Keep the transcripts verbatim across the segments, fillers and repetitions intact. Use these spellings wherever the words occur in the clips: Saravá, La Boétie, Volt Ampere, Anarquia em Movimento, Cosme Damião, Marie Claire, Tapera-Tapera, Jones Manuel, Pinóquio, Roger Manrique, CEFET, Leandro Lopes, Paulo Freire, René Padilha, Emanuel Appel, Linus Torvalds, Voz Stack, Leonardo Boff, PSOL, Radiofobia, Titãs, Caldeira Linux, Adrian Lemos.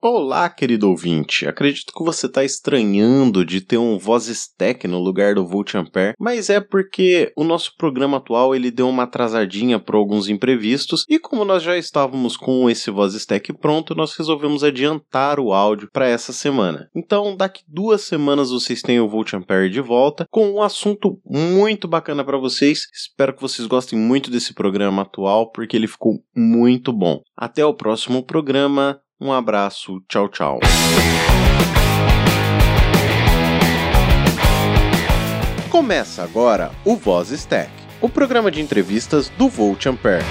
Olá, querido ouvinte, acredito que você está estranhando de ter um Voz Stack no lugar do Volt Ampere, mas é porque o nosso programa atual ele deu uma atrasadinha por alguns imprevistos e como nós já estávamos com esse Voz Stack pronto, nós resolvemos adiantar o áudio para essa semana. Então, daqui duas semanas vocês têm o Volt Ampere de volta com um assunto muito bacana para vocês. Espero que vocês gostem muito desse programa atual porque ele ficou muito bom. Até o próximo programa. Um abraço, tchau, tchau. Começa agora o Voz Stack, o programa de entrevistas do Volt Ampere.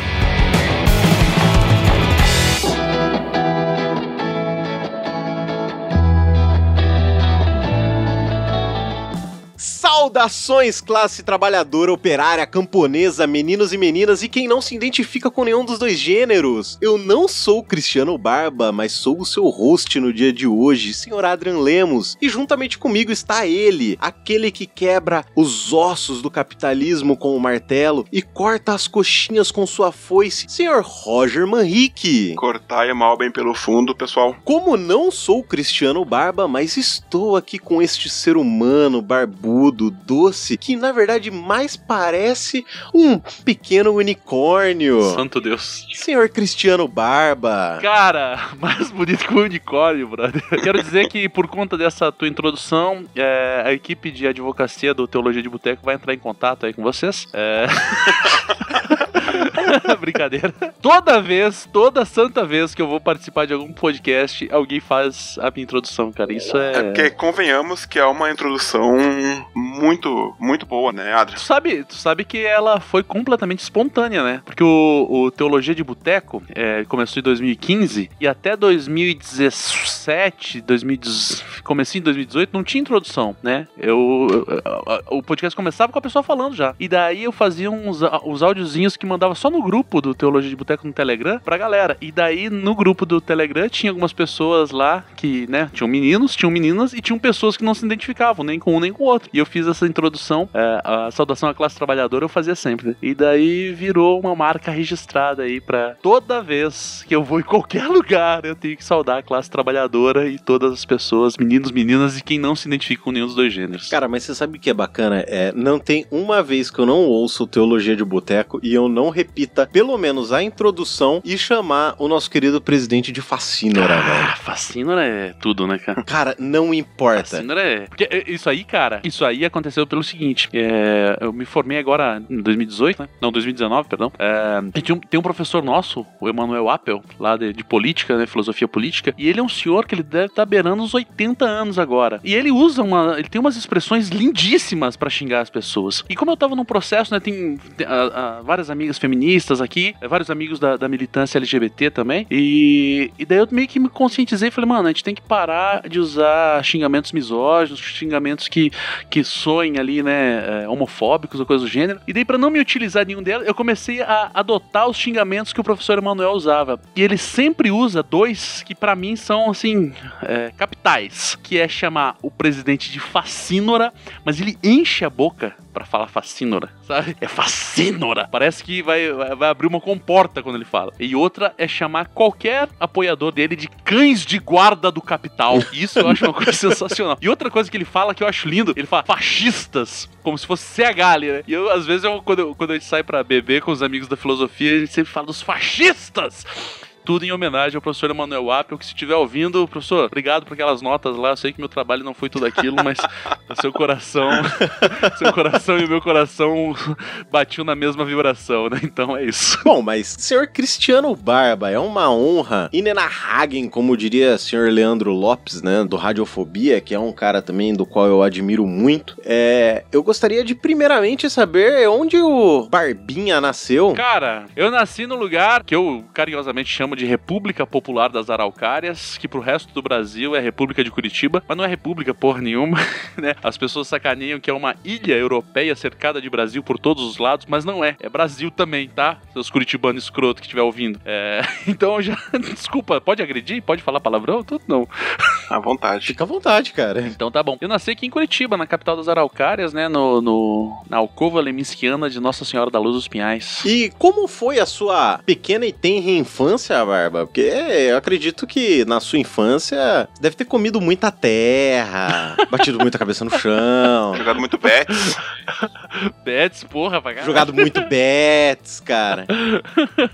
Saudações, classe trabalhadora, operária, camponesa, meninos e meninas e quem não se identifica com nenhum dos dois gêneros. Eu não sou Cristiano Barba, mas sou o seu host no dia de hoje, senhor Adrian Lemos. E juntamente comigo está ele, aquele que quebra os ossos do capitalismo com o martelo e corta as coxinhas com sua foice, senhor Roger Manrique. Cortar é mal bem pelo fundo, pessoal. Como não sou Cristiano Barba, mas estou aqui com este ser humano barbudo, doce, que na verdade mais parece um pequeno unicórnio. Santo Deus. Senhor Cristiano Barba. Cara, mais bonito que um unicórnio, brother. Quero dizer que por conta dessa tua introdução, é, a equipe de advocacia do Teologia de Boteco vai entrar em contato aí com vocês. É... Brincadeira. Toda vez, toda santa vez que eu vou participar de algum podcast, alguém faz a minha introdução, cara. Isso é... É porque convenhamos que é uma introdução muito, muito boa, né, Adrian? Tu sabe, tu sabe que ela foi completamente espontânea, né? Porque o, o Teologia de Boteco é, começou em dois mil e quinze e até dois mil e dezessete, dois mil e dezoito, comecei em dois mil e dezoito, não tinha introdução, né? Eu, eu, eu, o podcast começava com a pessoa falando já. E daí eu fazia uns, uns áudiozinhos que mandava só no grupo do Teologia de Boteco no Telegram pra galera. E daí, no grupo do Telegram, tinha algumas pessoas lá que, né, tinham meninos, tinham meninas e tinham pessoas que não se identificavam, nem com um nem com o outro. E eu fiz essa introdução, é, a saudação à classe trabalhadora eu fazia sempre. E daí virou uma marca registrada aí pra toda vez que eu vou em qualquer lugar, eu tenho que saudar a classe trabalhadora e todas as pessoas, meninos, meninas e quem não se identifica com nenhum dos dois gêneros. Cara, mas você sabe o que é bacana? É, não tem uma vez que eu não ouço Teologia de Boteco e eu não repita pelo menos a introdução e chamar o nosso querido presidente de Facínora, ah, velho. Facínora é tudo, né, cara? Cara, não importa. Facínora é... Porque isso aí, cara, isso aí aconteceu pelo seguinte, é, eu me formei agora em dois mil e dezoito, né? Não, dois mil e dezenove, perdão. É, tem, um, tem um professor nosso, o Emanuel Appel, lá de, de política, né, filosofia política, e ele é um senhor que ele deve estar beirando uns oitenta anos agora. E ele usa uma... Ele tem umas expressões lindíssimas pra xingar as pessoas. E como eu tava num processo, né, tem, tem a, a, várias amigas feministas aqui, vários amigos da, da militância L G B T também, e, e daí eu meio que me conscientizei e falei, mano, a gente tem que parar de usar xingamentos misóginos, xingamentos que, que soem ali, né, é, homofóbicos ou coisa do gênero, e daí pra não me utilizar nenhum deles, eu comecei a adotar os xingamentos que o professor Emanuel usava, e ele sempre usa dois que pra mim são, assim, é, capitais, que é chamar o presidente de Facínora, mas ele enche a boca pra falar Facínora, sabe? É Facínora! Parece que vai vai abrir uma comporta quando ele fala. E outra é chamar qualquer apoiador dele de cães de guarda do capital. Isso eu acho uma coisa sensacional. E outra coisa que ele fala que eu acho lindo, ele fala fascistas, como se fosse C H ali, né? E eu, às vezes, eu, quando, eu, quando a gente sai pra beber com os amigos da filosofia, a gente sempre fala dos fascistas! Tudo em homenagem ao professor Emanuel Appel, que se estiver ouvindo, professor, obrigado por aquelas notas lá, eu sei que meu trabalho não foi tudo aquilo, mas seu coração, seu coração e o meu coração batiam na mesma vibração, né? Então é isso. Bom, mas senhor Cristiano Barba, é uma honra inenarrável, como diria o senhor Leandro Lopes, né, do Radiofobia, que é um cara também do qual eu admiro muito. É, eu gostaria de primeiramente saber onde o Barbinha nasceu. Cara, eu nasci no lugar que eu carinhosamente chamo de de República Popular das Araucárias, que pro resto do Brasil é República de Curitiba, mas não é república porra nenhuma, né? As pessoas sacaneiam que é uma ilha europeia cercada de Brasil por todos os lados, mas não é. É Brasil também, tá? Seus curitibanos escroto que estiver ouvindo. É... Então já... Desculpa, pode agredir? Pode falar palavrão? Tudo não. À vontade. Fica à vontade, cara. Então tá bom. Eu nasci aqui em Curitiba, na capital das Araucárias, né? No, no, na alcova leminskiana de Nossa Senhora da Luz dos Pinhais. E como foi a sua pequena e tenra infância, Barba? Porque eu acredito que na sua infância deve ter comido muita terra, batido muita cabeça no chão. Jogado muito bets. Bets, porra, pra caralho. Jogado muito bets, cara.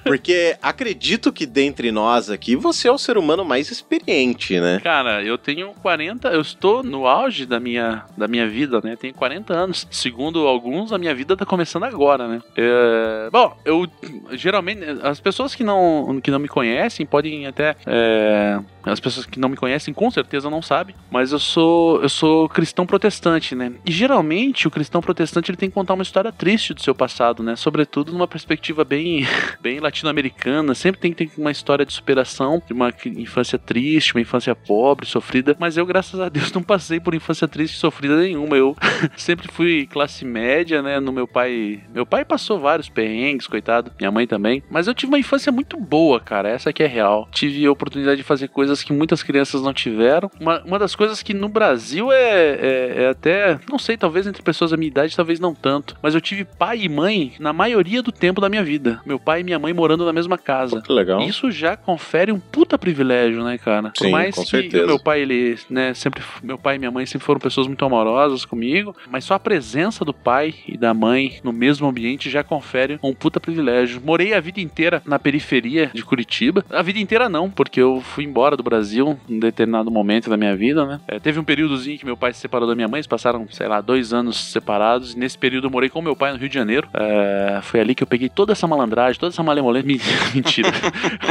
Porque acredito que dentre nós aqui, você é o ser humano mais experiente, né? Cara, eu tenho quarenta, eu estou no auge da minha, da minha vida, né? Tenho quarenta anos. Segundo alguns, a minha vida tá começando agora, né? É, bom, eu geralmente, as pessoas que não, que não me conhecem podem até... É, as pessoas que não me conhecem com certeza não sabem, mas eu sou, eu sou cristão protestante, né? E geralmente o cristão protestante ele tem que contar uma história triste do seu passado, né? Sobretudo numa perspectiva bem, bem latino-americana. Sempre tem que ter uma história de superação, de uma infância triste, uma infância pobre, sofrida. Mas eu, graças a Deus, não passei por infância triste e sofrida nenhuma. Eu sempre fui classe média, né? No meu pai... Meu pai passou vários perrengues, coitado. Minha mãe também. Mas eu tive uma infância muito boa, cara. Essa que é real. Tive a oportunidade de fazer coisas que muitas crianças não tiveram. Uma, uma das coisas que no Brasil é, é, é até, não sei, talvez entre pessoas da minha idade, talvez não tanto, mas eu tive pai e mãe na maioria do tempo da minha vida. Meu pai e minha mãe morando na mesma casa. Que legal. Isso já confere um puta privilégio, né, cara? Sim, por mais com que certeza. Meu pai, ele, né, sempre, meu pai e minha mãe sempre foram pessoas muito amorosas comigo, mas só a presença do pai e da mãe no mesmo ambiente já confere um puta privilégio. Morei a vida inteira na periferia de Curitiba. A vida inteira não, porque eu fui embora do Brasil em determinado momento da minha vida, né? É, teve um períodozinho que meu pai se separou da minha mãe, eles passaram, sei lá, dois anos separados, e nesse período eu morei com meu pai no Rio de Janeiro. É, foi ali que eu peguei toda essa malandragem, toda essa malemolência. Mentira.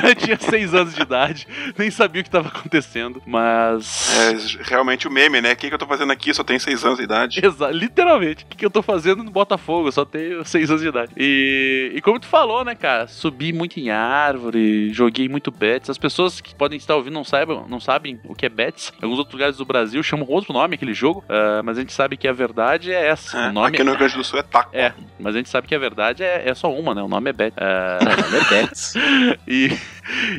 Eu tinha seis anos de idade, nem sabia o que estava acontecendo, mas... É realmente o meme, né? O que, que eu tô fazendo aqui? Só tenho seis anos de idade. Exato, literalmente. O que, que eu tô fazendo no Botafogo? Só tenho seis anos de idade. E, e como tu falou, né, cara? Subi muito em árvore, joguei muito bets. As pessoas que podem estar ouvindo não saibam, não sabem o que é bets. Em alguns outros lugares do Brasil chamam outro nome aquele jogo, uh, mas a gente sabe que a verdade é essa. É, o nome aqui no Rio Grande do Sul é taco. É, mas a gente sabe que a verdade é, é só uma, né? O nome é bets. Uh, o nome é bets. E,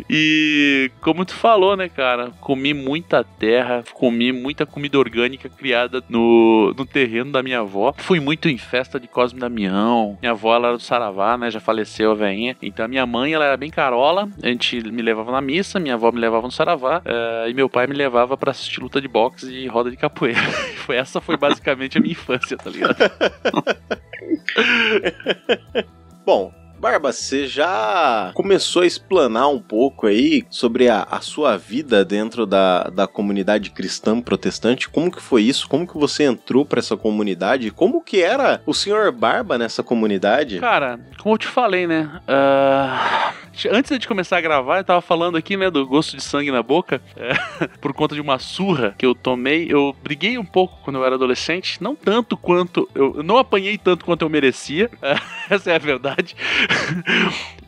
e como tu falou, né, cara? Comi muita terra, comi muita comida orgânica criada no, no terreno da minha avó. Fui muito em festa de Cosme Damião. Minha avó, ela era do Saravá, né? Já faleceu a velhinha. Então a minha mãe, ela era bem carola. A gente me levava na missa, minha avó me levava no Saravá, uh, e meu pai me levava pra assistir luta de boxe e roda de capoeira. Foi, essa foi basicamente a minha infância, tá ligado? Bom, Barba, você já começou a explanar um pouco aí sobre a, a sua vida dentro da, da comunidade cristã protestante. Como que foi isso? Como que você entrou pra essa comunidade? Como que era o senhor Barba nessa comunidade? Cara, como eu te falei, né? Uh... Antes de começar a gravar, eu tava falando aqui, né, do gosto de sangue na boca, é, por conta de uma surra que eu tomei. Eu briguei um pouco quando eu era adolescente, não tanto quanto... Eu não apanhei tanto quanto eu merecia, é, essa é a verdade.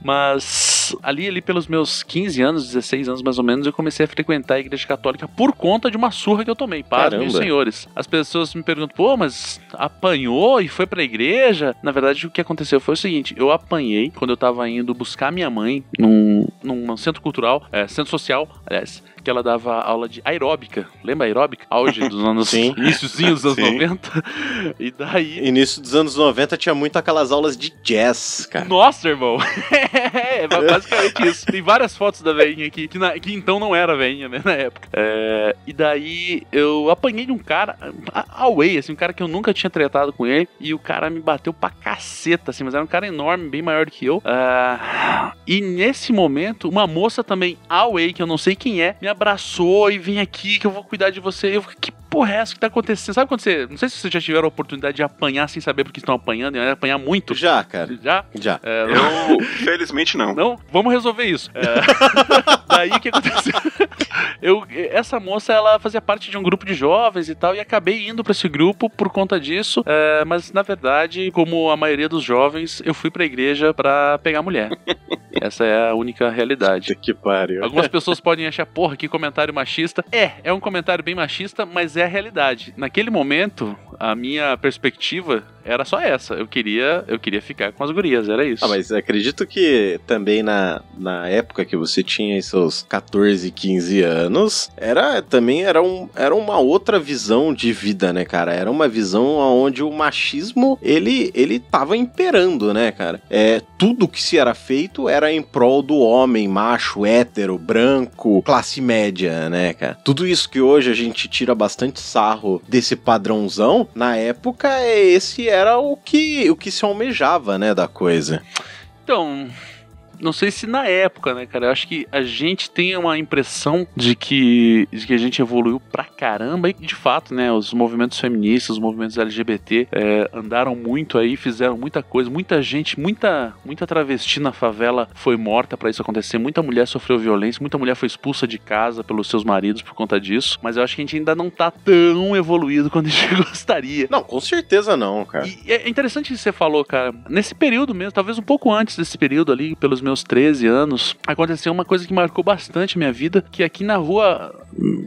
Mas ali, ali pelos meus quinze anos, dezesseis anos mais ou menos, eu comecei a frequentar a igreja católica por conta de uma surra que eu tomei. Para os senhores. As pessoas me perguntam, pô, mas apanhou e foi pra igreja? Na verdade, o que aconteceu foi o seguinte, eu apanhei quando eu tava indo buscar minha mãe num, num centro cultural, é, centro social, aliás, que ela dava aula de aeróbica. Lembra aeróbica? Auge dos anos... Sim. Iniciozinho dos anos... Sim. noventa. E daí... Início dos anos noventa tinha muito aquelas aulas de jazz, cara. Nossa, irmão! É basicamente isso. Tem várias fotos da veinha aqui, que, na, que então não era veinha, né, na época. É, e daí eu apanhei de um cara, away, assim, um cara que eu nunca tinha tretado com ele, e o cara me bateu pra caceta, assim, mas era um cara enorme, bem maior que eu. Uh, e nesse momento, uma moça também, away, que eu não sei quem é, me abraçou e vem aqui que eu vou cuidar de você. Eu fico, que porra é essa que tá acontecendo? Sabe quando você... Não sei se vocês já tiveram a oportunidade de apanhar sem saber porque estão apanhando, e apanhar muito. Já, cara. Já? Já. É, eu, felizmente, não. Não? Vamos resolver isso. É... Daí, o que aconteceu? Eu, essa moça, ela fazia parte de um grupo de jovens e tal, e acabei indo pra esse grupo por conta disso, é, mas, na verdade, como a maioria dos jovens, eu fui pra igreja pra pegar mulher. Essa é a única realidade. Que pariu. Algumas pessoas podem achar, porra, que comentário machista. É, é um comentário bem machista, mas é a realidade. Naquele momento, a minha perspectiva era só essa. Eu queria, eu queria ficar com as gurias, era isso. Ah, mas acredito que também na, na época que você tinha seus quatorze, quinze anos, era, também era, um, era uma outra visão de vida, né, cara? Era uma visão onde o machismo, ele, ele tava imperando, né, cara? É, tudo que se era feito era em prol do homem, macho, hétero, branco, classe média, né, cara? Tudo isso que hoje a gente tira bastante sarro desse padrãozão, na época esse era o que, o que se almejava, né, da coisa. Então, não sei se na época, né, cara, eu acho que a gente tem uma impressão de que, de que a gente evoluiu pra caramba e de fato, né, os movimentos feministas, os movimentos L G B T é, andaram muito aí, fizeram muita coisa, muita gente, muita, muita travesti na favela foi morta pra isso acontecer, muita mulher sofreu violência, muita mulher foi expulsa de casa pelos seus maridos por conta disso, mas eu acho que a gente ainda não tá tão evoluído quanto a gente gostaria. Não, com certeza não, cara. E é interessante que você falou, cara, nesse período mesmo, talvez um pouco antes desse período ali, pelos meus treze anos, aconteceu uma coisa que marcou bastante minha vida, que aqui na rua,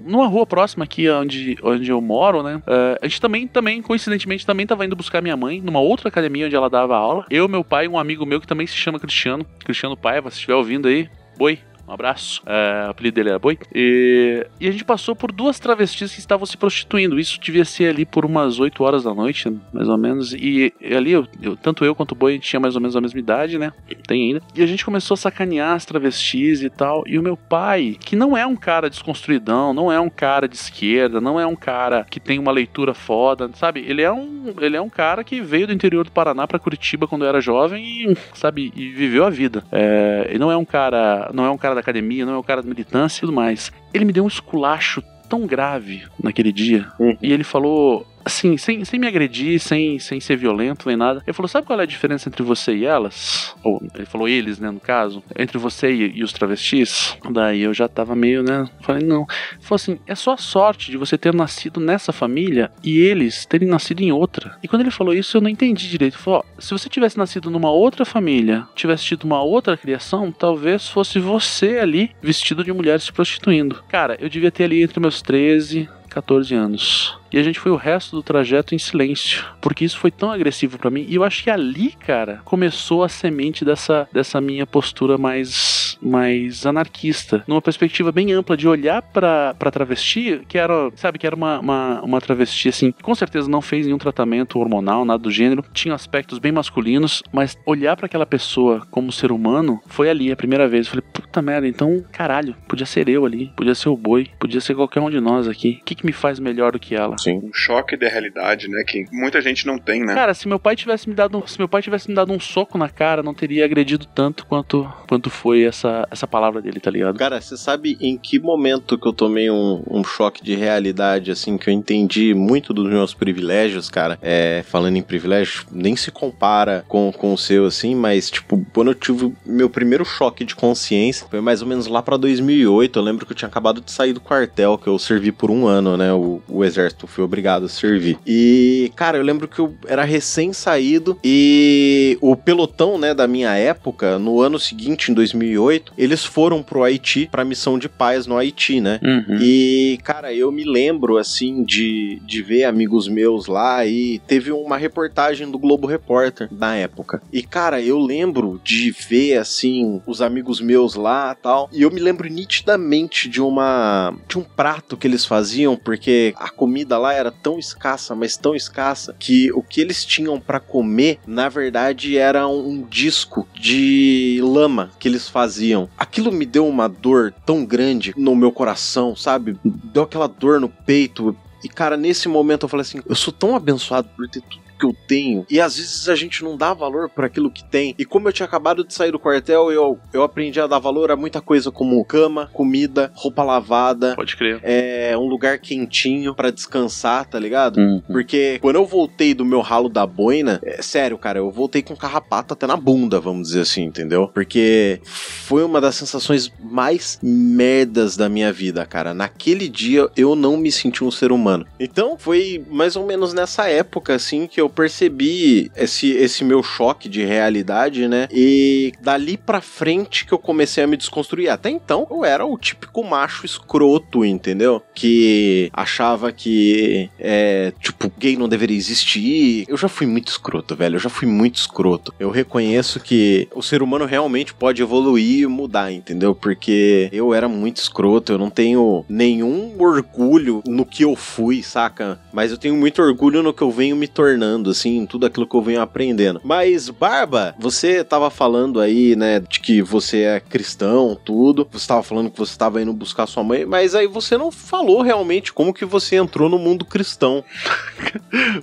numa rua próxima aqui onde, onde eu moro, né, uh, a gente também, também, coincidentemente, também tava indo buscar minha mãe numa outra academia onde ela dava aula, eu, meu pai, um amigo meu que também se chama Cristiano, Cristiano Paiva, se estiver ouvindo aí, boi, um abraço, uh, o apelido dele era Boi, e, e a gente passou por duas travestis que estavam se prostituindo, isso devia ser ali por umas oito horas da noite, mais ou menos, e, e ali, eu, eu, tanto eu quanto o Boi tinha mais ou menos a mesma idade, né, tem ainda, e a gente começou a sacanear as travestis e tal, e o meu pai, que não é um cara desconstruidão, não é um cara de esquerda, não é um cara que tem uma leitura foda, sabe, ele é um, ele é um cara que veio do interior do Paraná pra Curitiba quando eu era jovem e, sabe, e viveu a vida, é, ele não é um cara, não é um cara da academia, não é o cara da militância e tudo mais. Ele me deu um esculacho tão grave naquele dia, uhum. E ele falou assim, sem, sem me agredir, sem, sem ser violento nem nada, ele falou, sabe qual é a diferença entre você e elas? Ou, ele falou eles, né, no caso, entre você e, e os travestis. Daí eu já tava meio, né, falei, não. Ele falou assim, é só a sorte de você ter nascido nessa família e eles terem nascido em outra. E quando ele falou isso, eu não entendi direito. Ele falou, ó, se você tivesse nascido numa outra família, tivesse tido uma outra criação, talvez fosse você ali, vestido de mulher se prostituindo. Cara, eu devia ter ali entre meus treze, quatorze anos. E a gente foi o resto do trajeto em silêncio, porque isso foi tão agressivo pra mim. E eu acho que ali, cara, começou a semente dessa, dessa minha postura mais, mais anarquista, numa perspectiva bem ampla de olhar pra, pra travesti, que era, sabe, que era uma, uma, uma travesti, assim, que com certeza não fez nenhum tratamento hormonal, nada do gênero, tinha aspectos bem masculinos, mas olhar pra aquela pessoa como ser humano, foi ali a primeira vez. Eu falei, puta merda, então, caralho, podia ser eu ali, podia ser o Boi, podia ser qualquer um de nós aqui. O que que me faz melhor do que ela? Sim. Um choque da realidade, né, que muita gente não tem, né? Cara, se meu pai tivesse me dado, se meu pai tivesse me dado um soco na cara, não teria agredido tanto quanto, quanto foi essa, essa palavra dele, tá ligado? Cara, você sabe em que momento que eu tomei um, um choque de realidade, assim, que eu entendi muito dos meus privilégios, cara? É, falando em privilégio, nem se compara com, com o seu, assim, mas, tipo, quando eu tive meu primeiro choque de consciência, foi mais ou menos lá pra dois mil e oito, eu lembro que eu tinha acabado de sair do quartel, que eu servi por um ano, né, o, o exército fui obrigado a servir. E, cara, eu lembro que eu era recém-saído e o pelotão, né, da minha época, no ano seguinte, em dois mil e oito, eles foram pro Haiti, pra missão de paz no Haiti, né? Uhum. E, cara, eu me lembro, assim, de, de ver amigos meus lá e teve uma reportagem do Globo Repórter na época. E, cara, eu lembro de ver, assim, os amigos meus lá e tal, e eu me lembro nitidamente de uma... de um prato que eles faziam, porque a comida lá era tão escassa, mas tão escassa, que o que eles tinham pra comer na verdade era um disco de lama que eles faziam. Aquilo me deu uma dor tão grande no meu coração, sabe? Deu aquela dor no peito e, cara, nesse momento eu falei assim, eu sou tão abençoado por ter tudo que eu tenho, e às vezes a gente não dá valor por aquilo que tem, e como eu tinha acabado de sair do quartel, eu, eu aprendi a dar valor a muita coisa como cama, comida, roupa lavada, pode crer, é, um lugar quentinho pra descansar, tá ligado? Uhum. Porque quando eu voltei do meu ralo da boina, é, sério, cara, eu voltei com carrapato até na bunda, vamos dizer assim, entendeu? Porque foi uma das sensações mais merdas da minha vida, cara, naquele dia eu não me senti um ser humano. Então foi mais ou menos nessa época, assim, que eu eu percebi esse, esse meu choque de realidade, né? E dali pra frente que eu comecei a me desconstruir. Até então, eu era o típico macho escroto, entendeu? Que achava que, é, tipo, gay não deveria existir. Eu já fui muito escroto, velho. Eu já fui muito escroto. Eu reconheço que o ser humano realmente pode evoluir e mudar, entendeu? Porque eu era muito escroto. Eu não tenho nenhum orgulho no que eu fui, saca? Mas eu tenho muito orgulho no que eu venho me tornando, assim, em tudo aquilo que eu venho aprendendo. Mas, Barba, você tava falando aí, né, de que você é cristão, tudo. Você tava falando que você tava indo buscar sua mãe, mas aí você não falou realmente como que você entrou no mundo cristão.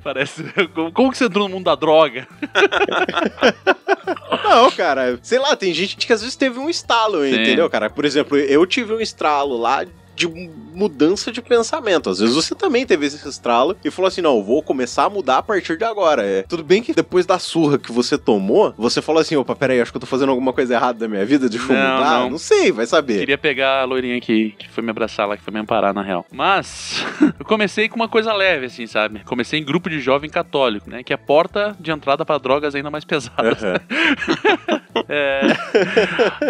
Parece... Como que você entrou no mundo da droga? Não, cara, sei lá, tem gente que às vezes teve um estalo, Sim. entendeu, cara? Por exemplo, eu tive um estalo lá de mudança de pensamento. Às vezes você também teve esse estralo e falou assim, não, vou começar a mudar a partir de agora. É. Tudo bem que depois da surra que você tomou, você falou assim, opa, peraí, acho que eu tô fazendo alguma coisa errada da minha vida, deixa eu não, mudar. Não. não sei, vai saber. Queria pegar a loirinha aqui, que foi me abraçar lá, que foi me amparar, na real. Mas eu comecei com uma coisa leve, assim, sabe? Comecei em grupo de jovem católico, né? Que é a porta de entrada pra drogas ainda mais pesadas. Uhum. é...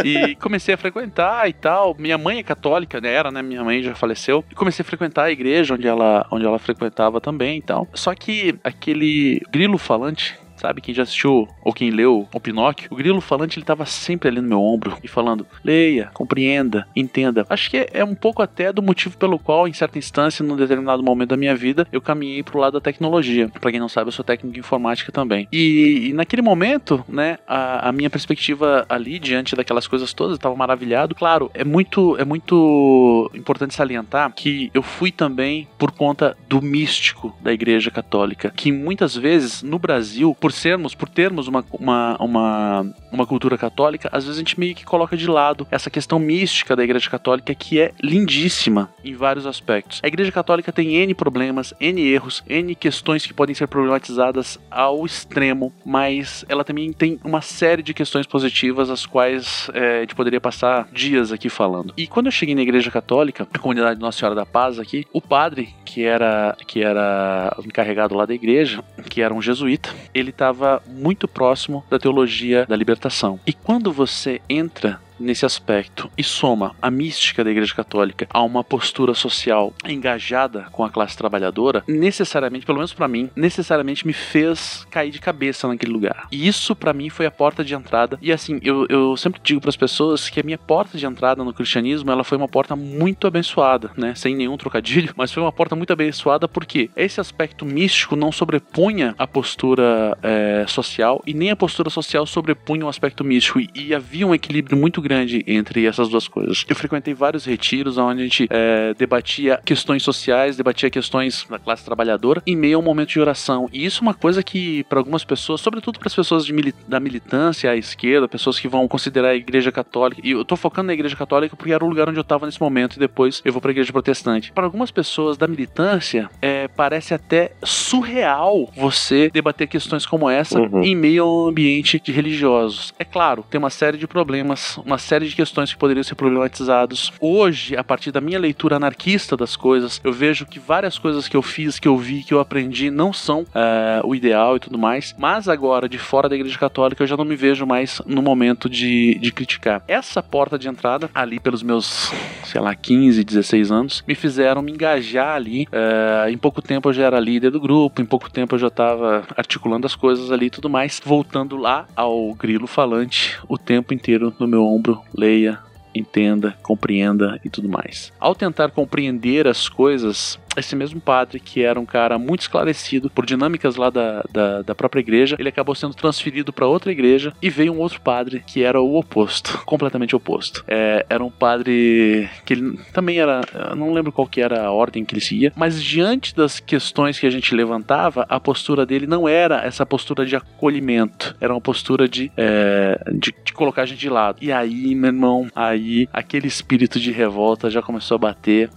E comecei a frequentar e tal. Minha mãe é católica, né? Era, né? Minha mãe já faleceu. E comecei a frequentar a igreja onde ela, onde ela frequentava também e tal. Só que aquele grilo falante... Sabe, quem já assistiu ou quem leu o Pinóquio, o grilo falante, ele tava sempre ali no meu ombro e falando, leia, compreenda, entenda. Acho que é um pouco até do motivo pelo qual, em certa instância, num determinado momento da minha vida, eu caminhei pro lado da tecnologia. Pra quem não sabe, eu sou técnico em informática também. E, e naquele momento, né, a, a minha perspectiva ali, diante daquelas coisas todas, eu tava maravilhado. Claro, é muito, é muito importante salientar que eu fui também por conta do místico da Igreja Católica, que muitas vezes, no Brasil... Por sermos, por termos uma, uma, uma, uma cultura católica, às vezes a gente meio que coloca de lado essa questão mística da Igreja Católica, que é lindíssima em vários aspectos. A Igreja Católica tem N problemas, N erros, N questões que podem ser problematizadas ao extremo, mas ela também tem uma série de questões positivas, as quais é, a gente poderia passar dias aqui falando. E quando eu cheguei na Igreja Católica, a comunidade Nossa Senhora da Paz aqui, o padre, que era, que era encarregado lá da igreja, que era um jesuíta, ele estava muito próximo da teologia da libertação. E quando você entra nesse aspecto e soma a mística da Igreja Católica a uma postura social engajada com a classe trabalhadora, necessariamente, pelo menos pra mim, necessariamente me fez cair de cabeça naquele lugar. E isso pra mim foi a porta de entrada. E assim, eu, eu sempre digo pras pessoas que a minha porta de entrada no cristianismo, ela foi uma porta muito abençoada, né? Sem nenhum trocadilho, mas foi uma porta muito abençoada porque esse aspecto místico não sobrepunha a postura é, social, e nem a postura social sobrepunha o aspecto místico. E, e havia um equilíbrio muito grande entre essas duas coisas. Eu frequentei vários retiros onde a gente é, debatia questões sociais, debatia questões da classe trabalhadora em meio a um momento de oração. E isso é uma coisa que para algumas pessoas, sobretudo para as pessoas de mili- da militância à esquerda, pessoas que vão considerar a Igreja Católica, e eu tô focando na Igreja Católica porque era o lugar onde eu tava nesse momento, e depois eu vou pra Igreja Protestante. Para algumas pessoas da militância, é, parece até surreal você debater questões como essa uhum. em meio a um ambiente de religiosos. É claro, tem uma série de problemas, uma Uma série de questões que poderiam ser problematizadas. Hoje, a partir da minha leitura anarquista das coisas, eu vejo que várias coisas que eu fiz, que eu vi, que eu aprendi não são uh, o ideal e tudo mais, mas agora, de fora da Igreja Católica, eu já não me vejo mais no momento de, de criticar. Essa porta de entrada, ali pelos meus, sei lá, quinze, dezesseis anos, me fizeram me engajar ali. Uh, em pouco tempo eu já era líder do grupo, em pouco tempo eu já estava articulando as coisas ali e tudo mais, voltando lá ao grilo falante o tempo inteiro no meu ombro. Leia, entenda, compreenda e tudo mais. Ao tentar compreender as coisas, esse mesmo padre, que era um cara muito esclarecido por dinâmicas lá da, da, da própria igreja, ele acabou sendo transferido para outra igreja e veio um outro padre que era o oposto, completamente oposto. É, era um padre que ele também era, eu não lembro qual que era a ordem que ele seguia, mas diante das questões que a gente levantava, a postura dele não era essa postura de acolhimento, era uma postura de, é, de, de colocar a gente de lado. E aí, meu irmão, aí aquele espírito de revolta já começou a bater.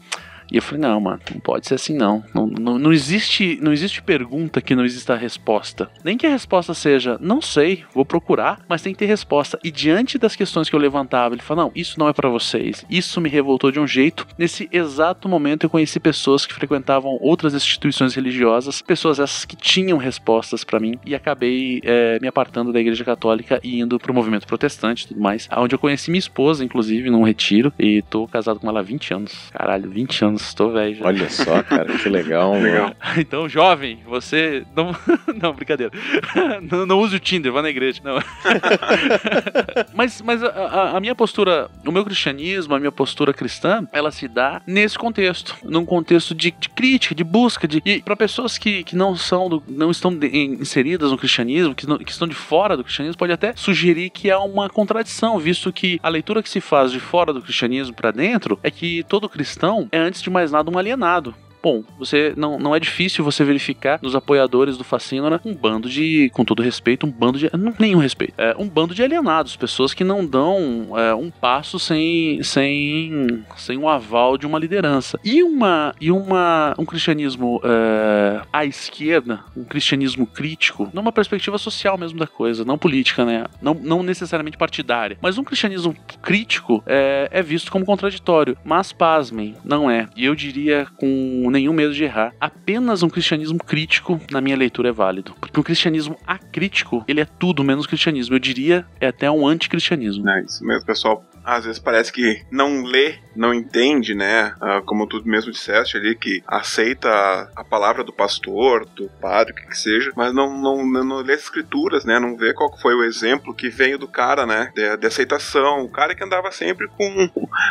E eu falei, não, mano, não pode ser assim, não. Não, não, não, existe, não existe pergunta que não exista resposta. Nem que a resposta seja, não sei, vou procurar, mas tem que ter resposta. E diante das questões que eu levantava, ele falou, não, isso não é pra vocês. Isso me revoltou de um jeito. Nesse exato momento, eu conheci pessoas que frequentavam outras instituições religiosas, pessoas essas que tinham respostas pra mim, e acabei é, me apartando da Igreja Católica e indo pro movimento protestante e tudo mais, onde eu conheci minha esposa, inclusive, num retiro, e tô casado com ela há vinte anos. Caralho, vinte anos. Estou velho já. Olha só, cara, que legal, legal. Então, jovem, você não, não brincadeira, não, não use o Tinder, vá na igreja, não. Mas, mas a, a minha postura, o meu cristianismo, a minha postura cristã, ela se dá nesse contexto, num contexto de, de crítica, de busca, de, e para pessoas que, que não são, do, não estão de, inseridas no cristianismo, que, não, que estão de fora do cristianismo, pode até sugerir que há uma contradição, visto que a leitura que se faz de fora do cristianismo para dentro é que todo cristão é, antes de mais nada, um alienado. Bom, você, não, não é difícil você verificar nos apoiadores do Facínora um bando de, com todo respeito, um bando de, não, nenhum respeito, é, um bando de alienados, pessoas que não dão é, um passo sem, sem, sem um aval de uma liderança. E, uma, e uma, um cristianismo é, à esquerda, um cristianismo crítico, numa perspectiva social mesmo da coisa, não política, né? Não, não necessariamente partidária, mas um cristianismo crítico é, é visto como contraditório, mas pasmem, não é. E eu diria com nenhum medo de errar, apenas um cristianismo crítico, na minha leitura, é válido. Porque um cristianismo acrítico, ele é tudo menos cristianismo. Eu diria, é até um anticristianismo. É isso mesmo, pessoal. Às vezes parece que não lê, não entende, né? Ah, como tu mesmo disseste ali, que aceita a palavra do pastor, do padre, o que que seja, mas não, não, não lê as escrituras, né? Não vê qual foi o exemplo que veio do cara, né? De, de aceitação. O cara que andava sempre com,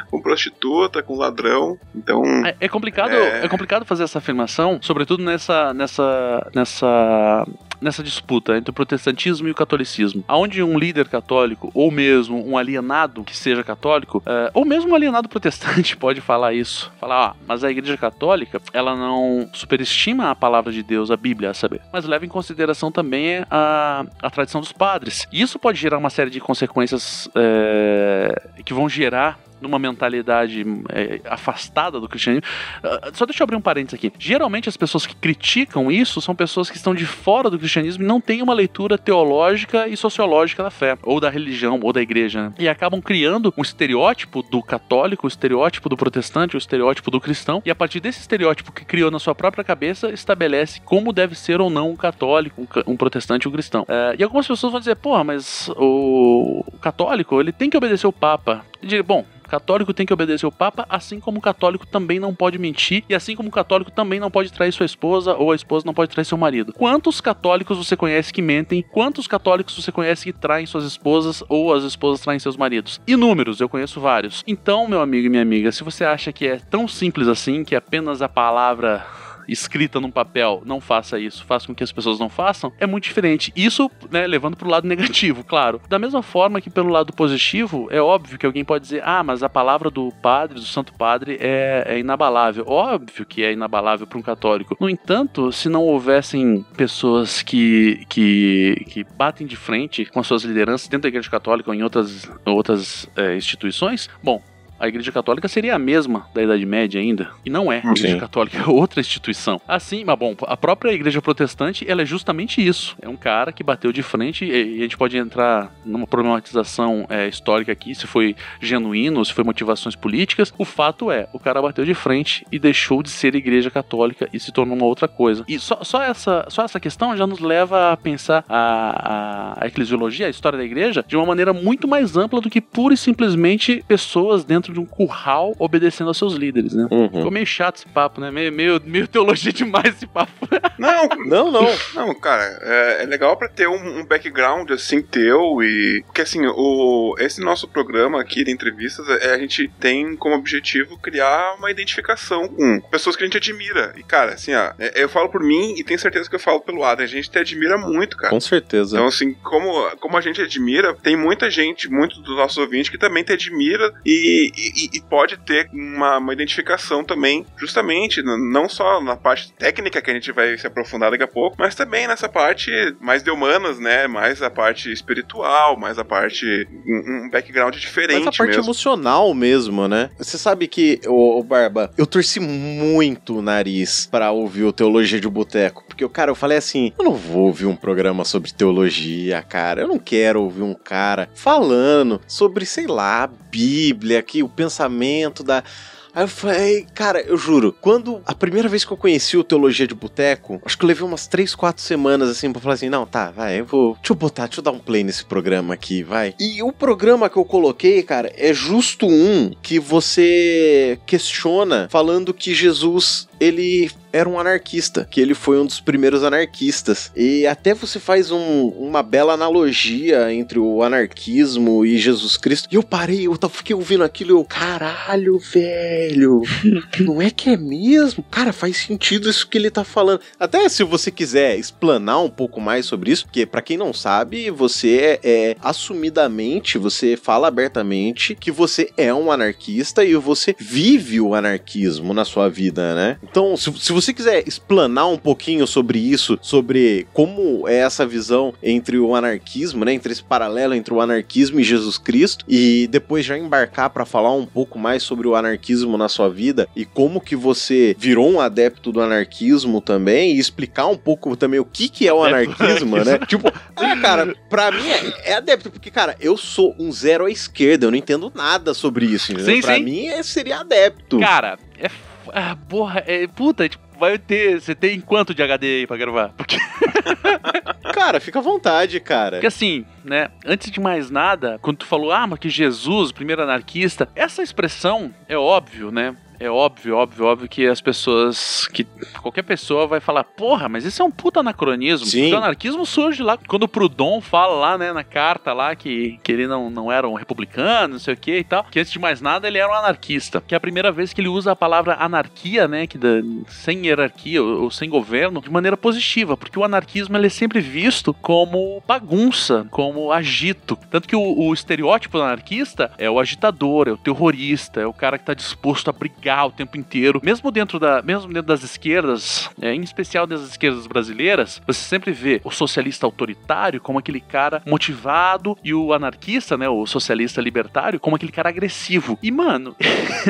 com prostituta, com ladrão. Então... É, é complicado... É... é complicado complicado fazer essa afirmação, sobretudo nessa nessa nessa nessa disputa entre o protestantismo e o catolicismo, aonde um líder católico ou mesmo um alienado que seja católico, é, ou mesmo um alienado protestante pode falar isso, falar, ah, mas a Igreja Católica, ela não superestima a palavra de Deus, a Bíblia, a saber, mas leva em consideração também a, a tradição dos padres, e isso pode gerar uma série de consequências é, que vão gerar numa mentalidade é, afastada do cristianismo. Uh, só deixa eu abrir um parênteses aqui. Geralmente as pessoas que criticam isso são pessoas que estão de fora do cristianismo e não têm uma leitura teológica e sociológica da fé, ou da religião, ou da igreja, né? E acabam criando um estereótipo do católico, o um estereótipo do protestante, o um estereótipo do cristão, e a partir desse estereótipo que criou na sua própria cabeça, estabelece como deve ser ou não um católico, um, ca- um protestante ou um cristão. Uh, e algumas pessoas vão dizer, porra, mas o... o católico, ele tem que obedecer o Papa. E dizer, bom, católico tem que obedecer o Papa, assim como o católico também não pode mentir, e assim como o católico também não pode trair sua esposa, ou a esposa não pode trair seu marido. Quantos católicos você conhece que mentem? Quantos católicos você conhece que traem suas esposas, ou as esposas traem seus maridos? Inúmeros, eu conheço vários. Então, meu amigo e minha amiga, se você acha que é tão simples assim, que apenas a palavra... escrita num papel, não faça isso, faça com que as pessoas não façam, é muito diferente. Isso, né, levando pro lado negativo, claro. Da mesma forma que pelo lado positivo, é óbvio que alguém pode dizer, ah, mas a palavra do padre, do santo padre, é, é inabalável. Óbvio que é inabalável para um católico. No entanto, se não houvessem pessoas que, que, que batem de frente com as suas lideranças dentro da Igreja Católica ou em outras, outras é, instituições, bom, a Igreja Católica seria a mesma da Idade Média ainda. E não é. A Igreja Sim. Católica é outra instituição. Assim, mas bom, a própria Igreja Protestante, ela é justamente isso. É um cara que bateu de frente, e a gente pode entrar numa problematização é, histórica aqui, se foi genuíno, se foi motivações políticas. O fato é, o cara bateu de frente e deixou de ser Igreja Católica e se tornou uma outra coisa. E só, só, essa, só essa questão já nos leva a pensar a, a, a eclesiologia, a história da Igreja, de uma maneira muito mais ampla do que pura e simplesmente pessoas dentro de um curral obedecendo aos seus líderes, né? Uhum. Ficou meio chato esse papo, né? Meio, meio, meio teologia demais esse papo. Não, não, não. Não, cara, é, é legal pra ter um, um background, assim, teu e... Porque, assim, o, esse nosso programa aqui de entrevistas, é, a gente tem como objetivo criar uma identificação com pessoas que a gente admira. E, cara, assim, ó, é, eu falo por mim e tenho certeza que eu falo pelo Adam. A gente te admira muito, cara. Com certeza. Então, assim, como, como a gente admira, tem muita gente, muitos dos nossos ouvintes que também te admira e e, e pode ter uma, uma identificação também, justamente, não só na parte técnica que a gente vai se aprofundar daqui a pouco, mas também nessa parte mais de humanas, né? Mais a parte espiritual, mais a parte... Um, um background diferente. Mas a parte mesmo. Emocional mesmo, né? Você sabe que, ô, ô Barba, eu torci muito o nariz pra ouvir o Teologia de Boteco, porque, cara, eu falei assim, eu não vou ouvir um programa sobre teologia, cara, eu não quero ouvir um cara falando sobre, sei lá, a Bíblia, que o pensamento da... Aí eu falei, cara, eu juro, quando a primeira vez que eu conheci o Teologia de Boteco, acho que eu levei umas três, quatro semanas, assim, pra falar assim, não, tá, vai, eu vou, deixa eu botar, deixa eu dar um play nesse programa aqui, vai. E o programa que eu coloquei, cara, é justo um que você questiona falando que Jesus, ele... era um anarquista, que ele foi um dos primeiros anarquistas, e até você faz um, uma bela analogia entre o anarquismo e Jesus Cristo, e eu parei, eu fiquei ouvindo aquilo e eu, caralho, velho, não é que é mesmo? Cara, faz sentido isso que ele tá falando. Até se você quiser explanar um pouco mais sobre isso, porque pra quem não sabe, você é, é assumidamente, você fala abertamente que você é um anarquista e você vive o anarquismo na sua vida, né? Então, se, se você Se você quiser explanar um pouquinho sobre isso, sobre como é essa visão entre o anarquismo, né, entre esse paralelo entre o anarquismo e Jesus Cristo, e depois já embarcar para falar um pouco mais sobre o anarquismo na sua vida e como que você virou um adepto do anarquismo também, e explicar um pouco também o que que é o anarquismo, né? Tipo, é, cara, pra mim é, é adepto, porque, cara, eu sou um zero à esquerda, eu não entendo nada sobre isso, entendeu? Sim, pra sim. mim é, seria adepto. Cara, é foda. Ah, porra, é, puta, tipo, vai ter... Você tem quanto de H D aí pra gravar? Porque... Cara, fica à vontade, cara. Porque assim, né, antes de mais nada, quando tu falou, ah, mas que Jesus, primeiro anarquista, essa expressão é óbvio, né? É óbvio, óbvio, óbvio que as pessoas, que qualquer pessoa vai falar, porra, mas isso é um puta anacronismo. Sim. Porque o anarquismo surge lá, quando o Proudhon fala lá, né, na carta lá, que, que ele não, não era um republicano, não sei o que e tal, que antes de mais nada ele era um anarquista, que é a primeira vez que ele usa a palavra anarquia, né, que da, sem hierarquia ou, ou sem governo, de maneira positiva, porque o anarquismo ele é sempre visto como bagunça, como agito, tanto que o, o estereótipo do anarquista é o agitador, é o terrorista, é o cara que tá disposto a brigar o tempo inteiro, mesmo dentro, da, mesmo dentro das esquerdas, é, em especial das esquerdas brasileiras, você sempre vê o socialista autoritário como aquele cara motivado e o anarquista, né, o socialista libertário, como aquele cara agressivo. E, mano,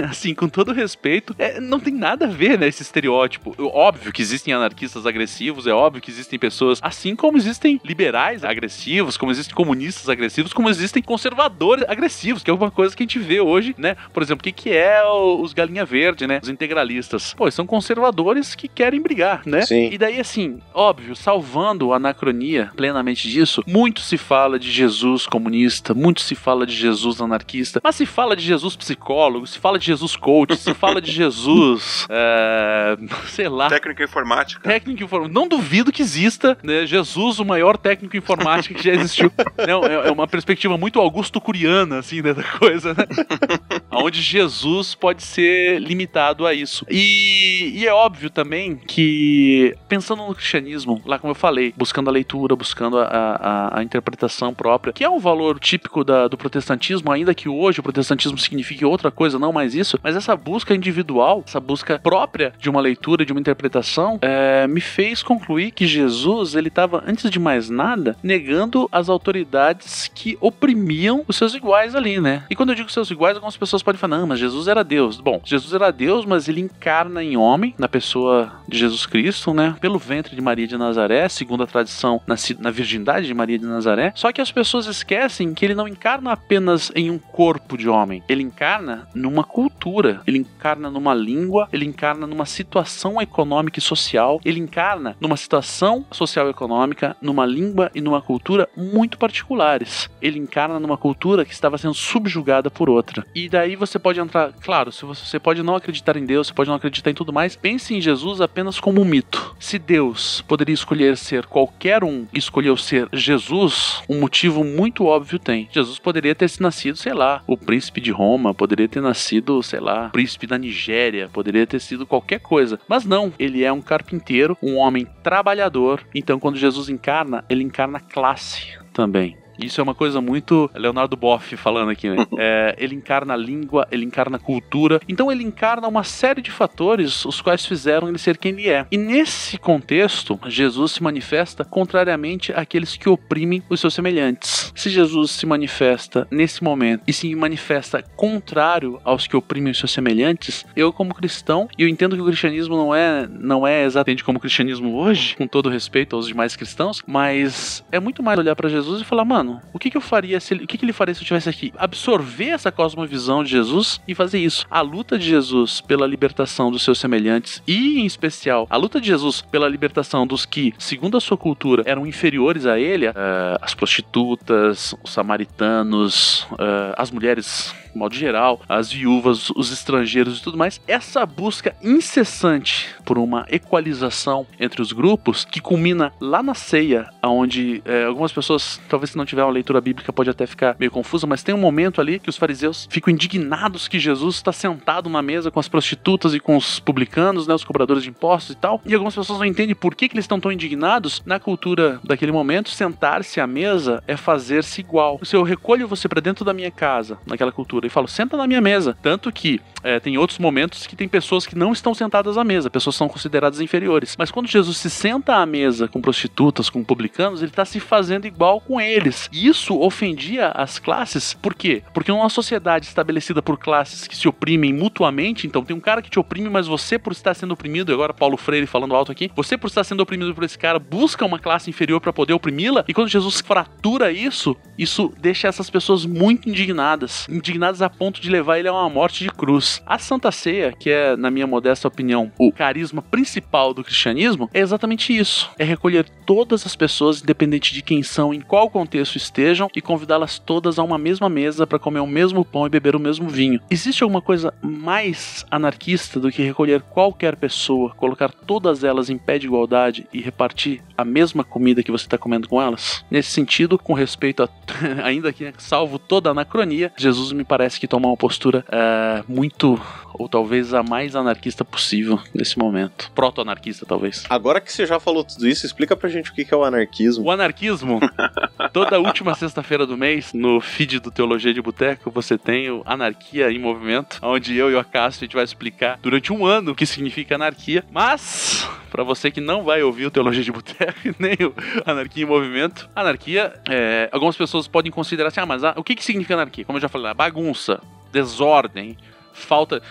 assim, com todo respeito, é, não tem nada a ver, né, esse estereótipo. Óbvio que existem anarquistas agressivos, é óbvio que existem pessoas, assim como existem liberais agressivos, como existem comunistas agressivos, como existem conservadores agressivos, que é uma coisa que a gente vê hoje, né, por exemplo, o que, que é o, os galinha verde, né? Os integralistas. Pô, são conservadores que querem brigar, né? Sim. E daí, assim, óbvio, salvando a anacronia plenamente disso, muito se fala de Jesus comunista, muito se fala de Jesus anarquista, mas se fala de Jesus psicólogo, se fala de Jesus coach, se fala de Jesus... é, sei lá... Técnico informática. Técnico informática. Não duvido que exista, né? Jesus, o maior técnico informática que já existiu. Não, é uma perspectiva muito augusto-curiana, assim, né, da coisa, né? Onde Jesus pode ser limitado a isso. E, e é óbvio também que, pensando no cristianismo, lá como eu falei, buscando a leitura, buscando a, a, a interpretação própria, que é um valor típico da, do protestantismo, ainda que hoje o protestantismo signifique outra coisa, não mais isso, mas essa busca individual, essa busca própria de uma leitura, de uma interpretação, é, me fez concluir que Jesus, ele estava, antes de mais nada, negando as autoridades que oprimiam os seus iguais ali, né? E quando eu digo seus iguais, algumas pessoas podem falar, não, mas Jesus era Deus. Bom, Jesus Jesus era Deus, mas ele encarna em homem, na pessoa de Jesus Cristo, né? Pelo ventre de Maria de Nazaré, segundo a tradição, nascido na virgindade de Maria de Nazaré. Só que as pessoas esquecem que ele não encarna apenas em um corpo de homem. Ele encarna numa cultura, ele encarna numa língua, ele encarna numa situação econômica e social, ele encarna numa situação social e econômica, numa língua e numa cultura muito particulares. Ele encarna numa cultura que estava sendo subjugada por outra. E daí você pode entrar, claro, se você pode não acreditar em Deus, você pode não acreditar em tudo mais, pense em Jesus apenas como um mito. Se Deus poderia escolher ser qualquer um, escolheu ser Jesus, um motivo muito óbvio tem. Jesus poderia ter nascido, sei lá, o príncipe de Roma, poderia ter nascido, sei lá, o príncipe da Nigéria, poderia ter sido qualquer coisa, mas não, ele é um carpinteiro, um homem trabalhador, então quando Jesus encarna, ele encarna classe também. Isso é uma coisa muito Leonardo Boff falando aqui, né? É, ele encarna a língua, ele encarna a cultura, então ele encarna uma série de fatores os quais fizeram ele ser quem ele é. E nesse contexto, Jesus se manifesta contrariamente àqueles que oprimem os seus semelhantes. Se Jesus se manifesta nesse momento e se manifesta contrário aos que oprimem os seus semelhantes, eu como cristão, e eu entendo que o cristianismo não é, não é exatamente como o cristianismo hoje, com todo respeito aos demais cristãos, mas é muito mais olhar para Jesus e falar, mano, o que que eu faria, se ele, o que que ele faria se eu estivesse aqui? Absorver essa cosmovisão de Jesus e fazer isso. A luta de Jesus pela libertação dos seus semelhantes e, em especial, a luta de Jesus pela libertação dos que, segundo a sua cultura, eram inferiores a ele, uh, as prostitutas, os samaritanos, uh, as mulheres, de modo geral, as viúvas, os estrangeiros e tudo mais. Essa busca incessante por uma equalização entre os grupos, que culmina lá na ceia, onde é, algumas pessoas, talvez se não tiver uma leitura bíblica, pode até ficar meio confusa, mas tem um momento ali que os fariseus ficam indignados que Jesus está sentado na mesa com as prostitutas e com os publicanos, né, os cobradores de impostos e tal, e algumas pessoas não entendem por que, que eles estão tão indignados. Na cultura daquele momento, sentar-se à mesa é fazer-se igual. Se eu recolho você para dentro da minha casa, naquela cultura, e falo, senta na minha mesa, tanto que é, tem outros momentos que tem pessoas que não estão sentadas à mesa, pessoas são consideradas inferiores, mas quando Jesus se senta à mesa com prostitutas, com publicanos, ele está se fazendo igual com eles. Isso ofendia as classes. Por quê? Porque numa sociedade estabelecida por classes que se oprimem mutuamente, então tem um cara que te oprime, mas você por estar sendo oprimido, e agora Paulo Freire falando alto aqui, você por estar sendo oprimido por esse cara, busca uma classe inferior para poder oprimi-la, e quando Jesus fratura isso, isso deixa essas pessoas muito indignadas, indignadas a ponto de levar ele a uma morte de cruz. A Santa Ceia, que é, na minha modesta opinião, o carisma principal do cristianismo, é exatamente isso, é recolher todas as pessoas, independente de quem são, em qual contexto estejam, e convidá-las todas a uma mesma mesa para comer o mesmo pão e beber o mesmo vinho. Existe alguma coisa mais anarquista do que recolher qualquer pessoa, colocar todas elas em pé de igualdade e repartir a mesma comida que você está comendo com elas? Nesse sentido, com respeito a ainda aqui, né, salvo toda a anacronia, Jesus me parece que toma uma postura uh, muito, ou talvez a mais anarquista possível nesse momento. Proto-anarquista, talvez. Agora que você já falou tudo isso, explica pra gente o que é o anarquismo. O anarquismo? Toda última sexta-feira do mês, no feed do Teologia de Boteco, você tem o Anarquia em Movimento, onde eu e o Acácio a gente vai explicar durante um ano o que significa anarquia, mas pra você que não vai ouvir o Teologia de Boteco nem o Anarquia em Movimento, anarquia, é, algumas pessoas podem considerar assim, ah, mas a, o que, que significa anarquia? Como eu já falei, bagunça, desordem, falta...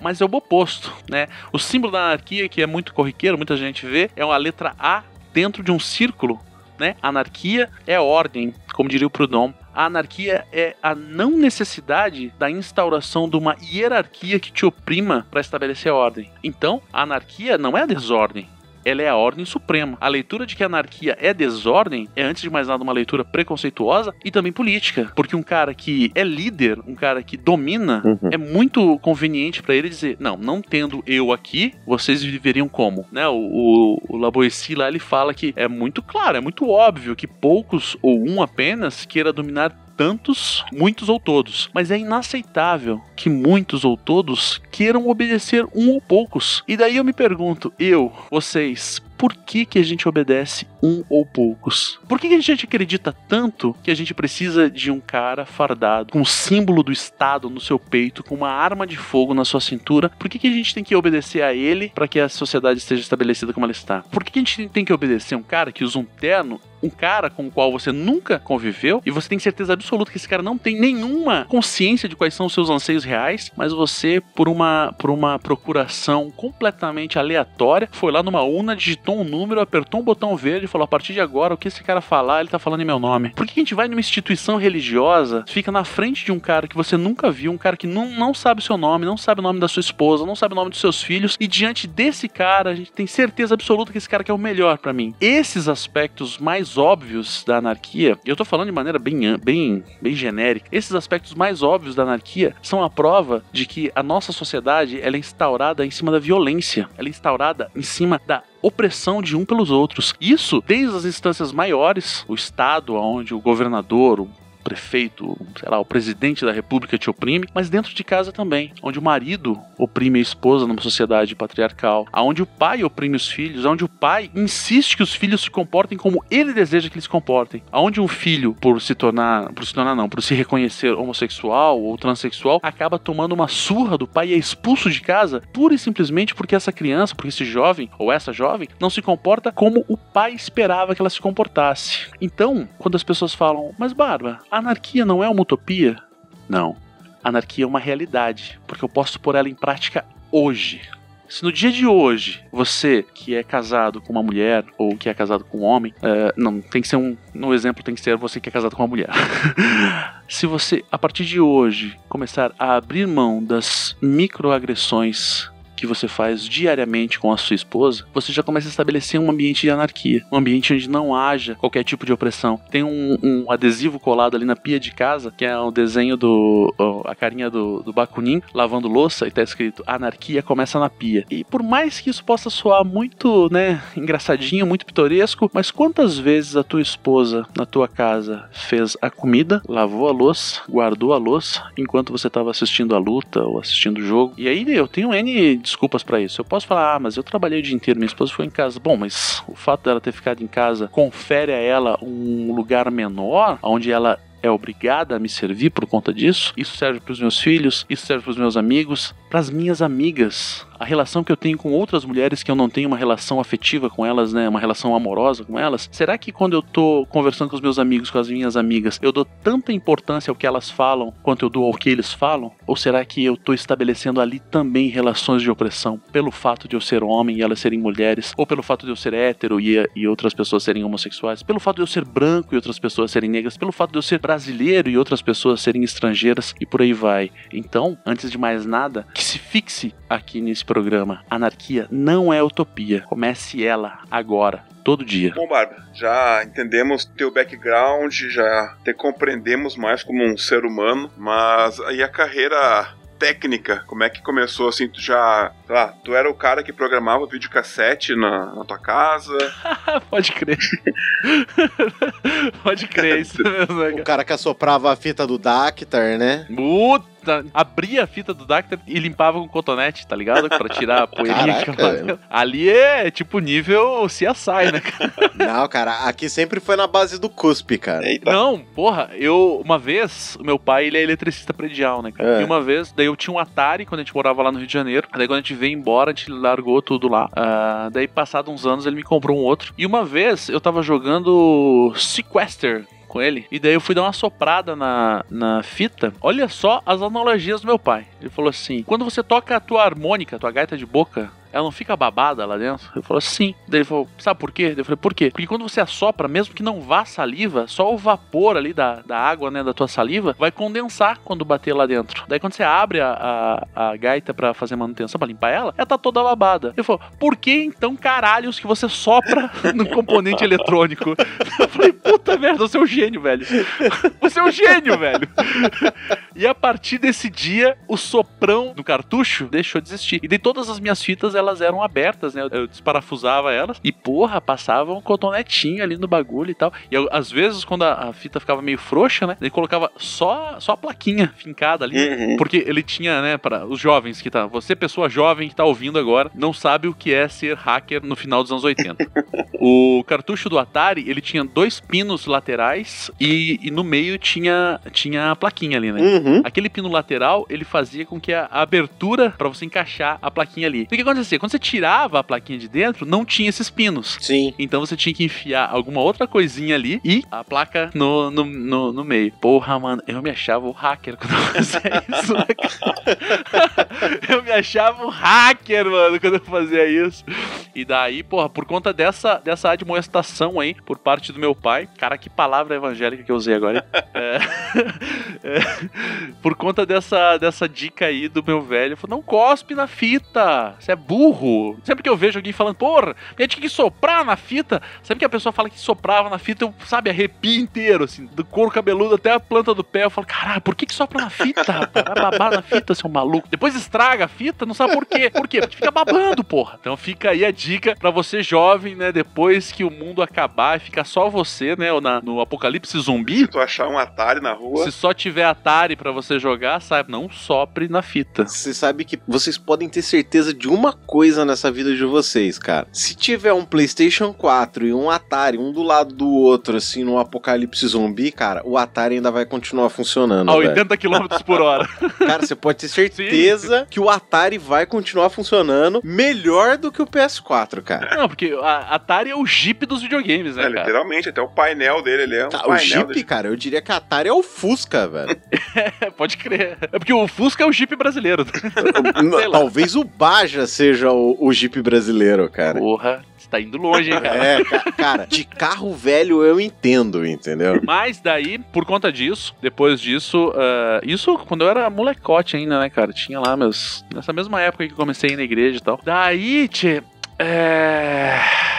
Mas é o oposto, né? O símbolo da anarquia, que é muito corriqueiro, muita gente vê, é uma letra A dentro de um círculo, né? Anarquia é ordem, como diria o Proudhon. A anarquia é a não necessidade da instauração de uma hierarquia que te oprima para estabelecer a ordem. Então, a anarquia não é a desordem, ela é a ordem suprema. A leitura de que a anarquia é desordem é, antes de mais nada, uma leitura preconceituosa e também política, porque um cara que é líder, um cara que domina, uhum. é muito conveniente pra ele dizer, não, não tendo eu aqui, vocês viveriam como? Né? O, o, o La Boétie lá, ele fala que é muito claro, é muito óbvio que poucos ou um apenas queira dominar tantos, muitos ou todos. Mas é inaceitável que muitos ou todos queiram obedecer um ou poucos. E daí eu me pergunto, eu, vocês, por que que a gente obedece um ou poucos? Por que que a gente acredita tanto que a gente precisa de um cara fardado, com o símbolo do Estado no seu peito, com uma arma de fogo na sua cintura? Por que que a gente tem que obedecer a ele para que a sociedade esteja estabelecida como ela está? Por que que a gente tem que obedecer um cara que usa um terno, um cara com o qual você nunca conviveu, e você tem certeza absoluta que esse cara não tem nenhuma consciência de quais são os seus anseios reais, mas você, por uma, por uma procuração completamente aleatória, foi lá numa urna, digitou um número, apertou um botão verde e falou, a partir de agora, o que esse cara falar, ele tá falando em meu nome. Por que a gente vai numa instituição religiosa, fica na frente de um cara que você nunca viu, um cara que não, não sabe o seu nome, não sabe o nome da sua esposa, não sabe o nome dos seus filhos, e diante desse cara, a gente tem certeza absoluta que esse cara quer o melhor pra mim. Esses aspectos mais óbvios da anarquia, e eu tô falando de maneira bem, bem, bem genérica, esses aspectos mais óbvios da anarquia são a prova de que a nossa sociedade, ela é instaurada em cima da violência, ela é instaurada em cima da opressão de um pelos outros. Isso desde as instâncias maiores, o Estado, onde o governador, o prefeito, sei lá, o presidente da república te oprime, mas dentro de casa também, onde o marido oprime a esposa numa sociedade patriarcal, onde o pai oprime os filhos, onde o pai insiste que os filhos se comportem como ele deseja que eles se comportem, onde um filho, por se tornar, por se tornar não, por se reconhecer homossexual ou transexual, acaba tomando uma surra do pai e é expulso de casa, pura e simplesmente porque essa criança, porque esse jovem ou essa jovem não se comporta como o pai esperava que ela se comportasse. Então, quando as pessoas falam, mas Barba, a anarquia não é uma utopia? Não. A anarquia é uma realidade, porque eu posso pôr ela em prática hoje. Se no dia de hoje, você que é casado com uma mulher ou que é casado com um homem, uh, não, tem que ser um, no exemplo tem que ser você que é casado com uma mulher. Se você, a partir de hoje, começar a abrir mão das microagressões que você faz diariamente com a sua esposa, você já começa a estabelecer um ambiente de anarquia, um ambiente onde não haja qualquer tipo de opressão. Tem um, um adesivo colado ali na pia de casa, que é o desenho do... a carinha do, do Bakunin lavando louça, e tá escrito, anarquia começa na pia. E por mais que isso possa soar muito, né, engraçadinho, muito pitoresco, mas quantas vezes a tua esposa na tua casa fez a comida, lavou a louça, guardou a louça, enquanto você tava assistindo a luta ou assistindo o jogo? E aí eu tenho N desculpas pra isso. Eu posso falar, ah, mas eu trabalhei o dia inteiro, minha esposa foi em casa. Bom, mas o fato dela ter ficado em casa confere a ela um lugar menor, onde ela é obrigada a me servir por conta disso? Isso serve pros meus filhos, isso serve pros meus amigos, pras minhas amigas. A relação que eu tenho com outras mulheres que eu não tenho uma relação afetiva com elas, né, uma relação amorosa com elas, será que quando eu tô conversando com os meus amigos, com as minhas amigas, eu dou tanta importância ao que elas falam quanto eu dou ao que eles falam? Ou será que eu tô estabelecendo ali também relações de opressão pelo fato de eu ser homem e elas serem mulheres, ou pelo fato de eu ser hétero e, e outras pessoas serem homossexuais, pelo fato de eu ser branco e outras pessoas serem negras, pelo fato de eu ser brasileiro e outras pessoas serem estrangeiras, e por aí vai? Então, antes de mais nada, que se fixe aqui nesse programa programa. Anarquia não é utopia. Comece ela agora, todo dia. Bom, Barba, já entendemos teu background, já te compreendemos mais como um ser humano, mas aí a carreira técnica, como é que começou assim? Tu já, sei lá, tu era o cara que programava videocassete na, na tua casa? Pode crer. Pode crer, isso mesmo. O cara que assoprava a fita do Dactar, né? Puta! Abria a fita do Dactar e limpava com cotonete, tá ligado? Pra tirar a poeirinha. Caraca, ali é tipo nível C S I, né, cara? Não, cara, aqui sempre foi na base do cuspe, cara. Eita. Não, porra, eu, uma vez, o meu pai, ele é eletricista predial, né, cara? É. E uma vez, daí eu tinha um Atari quando a gente morava lá no Rio de Janeiro, daí quando a gente veio embora, a gente largou tudo lá. Uh, daí, passado uns anos, ele me comprou um outro. E uma vez, eu tava jogando Sequester com ele, e daí eu fui dar uma soprada na, na fita. Olha só as analogias do meu pai. Ele falou assim, quando você toca a tua harmônica, a tua gaita de boca, ela não fica babada lá dentro? Eu falei, sim. Daí ele falou, sabe por quê? Eu falei, por quê? Porque quando você assopra, mesmo que não vá saliva, só o vapor ali da, da água, né, da tua saliva, vai condensar quando bater lá dentro. Daí quando você abre a, a, a gaita pra fazer manutenção, pra limpar ela, ela tá toda babada. Ele falou, por que então, caralhos, que você sopra no componente eletrônico? Eu falei, puta merda, você é um gênio, velho. Você é um gênio, velho. E a partir desse dia, o soprão do cartucho deixou de existir. E daí todas as minhas fitas, elas eram abertas, né? Eu desparafusava elas e, porra, passava um cotonetinho ali no bagulho e tal. E eu, às vezes, quando a, a fita ficava meio frouxa, né? Ele colocava só, só a plaquinha fincada ali. Uhum. Porque ele tinha, né, para os jovens que tá... Você, pessoa jovem que tá ouvindo agora, não sabe o que é ser hacker no final dos anos oitenta. O cartucho do Atari, ele tinha dois pinos laterais e, e no meio tinha, tinha a plaquinha ali, né? Uhum. Aquele pino lateral, ele fazia com que a, a abertura para você encaixar a plaquinha ali. O que aconteceu? Quando você tirava a plaquinha de dentro, não tinha esses pinos. Sim. Então você tinha que enfiar alguma outra coisinha ali e a placa no, no, no, no meio. Porra, mano, eu me achava o hacker quando eu fazia isso. Eu me achava o hacker, mano, quando eu fazia isso. E daí, porra, por conta dessa, dessa admoestação aí, por parte do meu pai, cara, que palavra evangélica que eu usei agora. É, é, por conta dessa, dessa dica aí do meu velho, falou, não cospe na fita, você é burro. Burro. Sempre que eu vejo alguém falando, porra, eu tinha que soprar na fita, sempre que a pessoa fala que soprava na fita, eu, sabe, arrepio inteiro, assim, do couro cabeludo até a planta do pé. Eu falo, caralho, por que que sopra na fita, rapaz? Vai babar na fita, seu maluco. Depois estraga a fita, não sabe por quê. Por quê? Porque fica babando, porra. Então fica aí a dica pra você jovem, né, depois que o mundo acabar e ficar só você, né, ou na, no apocalipse zumbi. Se tu achar um Atari na rua... Se só tiver Atari pra você jogar, sabe, não sopre na fita. Você sabe que vocês podem ter certeza de uma coisa nessa vida de vocês, cara. Se tiver um PlayStation quatro e um Atari, um do lado do outro, assim, num apocalipse zumbi, cara, o Atari ainda vai continuar funcionando. A oitenta quilômetros por hora. Cara, você pode ter certeza Sim. que o Atari vai continuar funcionando melhor do que o P S quatro, cara. Não, porque a Atari é o Jeep dos videogames, né, é, cara? Literalmente, até o painel dele, ele é um tá, painel. O Jeep, cara, eu diria que a Atari é o Fusca, velho. É, pode crer. É porque o Fusca é o Jeep brasileiro. Talvez o Baja seja o, o Jeep brasileiro, cara. Porra. Tá indo longe, hein, cara? É, ca- cara, de carro velho eu entendo, entendeu? Mas daí, por conta disso, depois disso, uh, isso quando eu era molecote ainda, né, cara? Tinha lá meus... Nessa mesma época que eu comecei a ir na igreja e tal. Daí, tchê, é...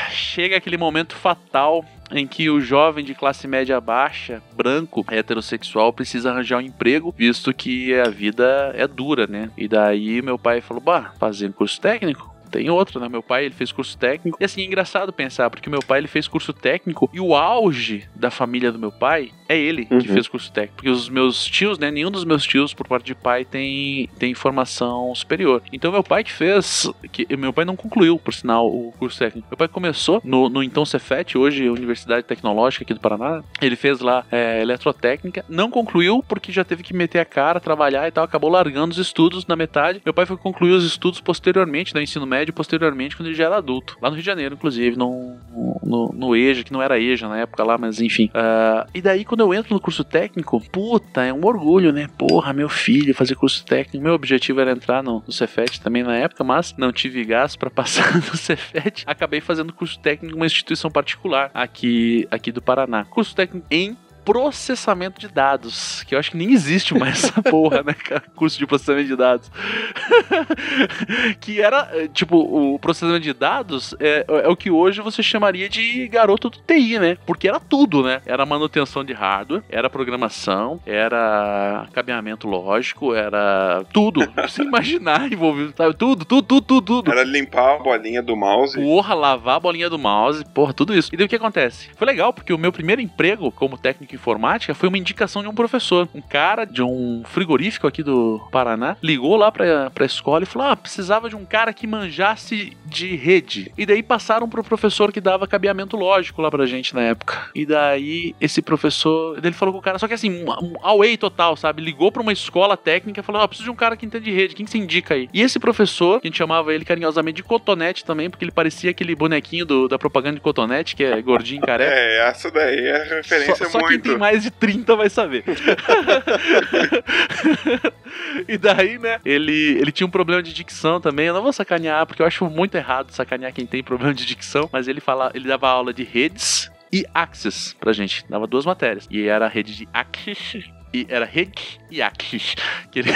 chega aquele momento fatal... em que o jovem de classe média baixa, branco, heterossexual, precisa arranjar um emprego, visto que a vida é dura, né? E daí meu pai falou, bah, fazer um curso técnico? Tem outro, né? Meu pai, ele fez curso técnico. E assim, é engraçado pensar, porque meu pai, ele fez curso técnico e o auge da família do meu pai é ele uhum. que fez curso técnico. Porque os meus tios, né? Nenhum dos meus tios, por parte de pai, tem, tem formação superior. Então, meu pai que fez... que meu pai não concluiu, por sinal, o curso técnico. Meu pai começou no, no então CEFET, hoje Universidade Tecnológica aqui do Paraná. Ele fez lá é, eletrotécnica. Não concluiu porque já teve que meter a cara, trabalhar e tal. Acabou largando os estudos na metade. Meu pai foi concluir os estudos posteriormente, né? Ensino médio, posteriormente, quando ele já era adulto. Lá no Rio de Janeiro, inclusive, no, no, no EJA, que não era EJA na época lá, mas enfim. Uh, e daí, quando eu entro no curso técnico, puta, é um orgulho, né? Porra, meu filho, fazer curso técnico. Meu objetivo era entrar no, no CEFET também na época, mas não tive gás pra passar no CEFET. Acabei fazendo curso técnico em uma instituição particular aqui, aqui do Paraná. Curso técnico em processamento de dados, que eu acho que nem existe mais essa porra, né, cara? Curso de processamento de dados. Que era, tipo, o processamento de dados é, é o que hoje você chamaria de garoto do T I, né? Porque era tudo, né? Era manutenção de hardware, era programação, era cabeamento lógico, era tudo. Você imaginar envolvido, sabe? Tudo, tudo, tudo, tudo, tudo. Era limpar a bolinha do mouse. Porra, lavar a bolinha do mouse, porra, tudo isso. E daí o que acontece? Foi legal, porque o meu primeiro emprego como técnico informática foi uma indicação de um professor. Um cara de um frigorífico aqui do Paraná ligou lá pra, pra escola e falou, ah, precisava de um cara que manjasse de rede. E daí passaram pro professor que dava cabeamento lógico lá pra gente na época. E daí esse professor, ele falou com o cara, só que assim, um, um away total, sabe? Ligou pra uma escola técnica e falou, ah, preciso de um cara que entende de rede, quem que se indica aí? E esse professor, que a gente chamava ele carinhosamente de Cotonete também, porque ele parecia aquele bonequinho do, da propaganda de Cotonete, que é gordinho e careca. É, essa daí é a referência só, muito. Só quem tem mais de trinta vai saber. E daí, né, ele, ele tinha um problema de dicção também. Eu não vou sacanear, porque eu acho muito errado sacanear quem tem problema de dicção. Mas ele, fala, ele dava aula de redes e access pra gente. Dava duas matérias. E era a rede de access... Era Reg e Axis. Ele...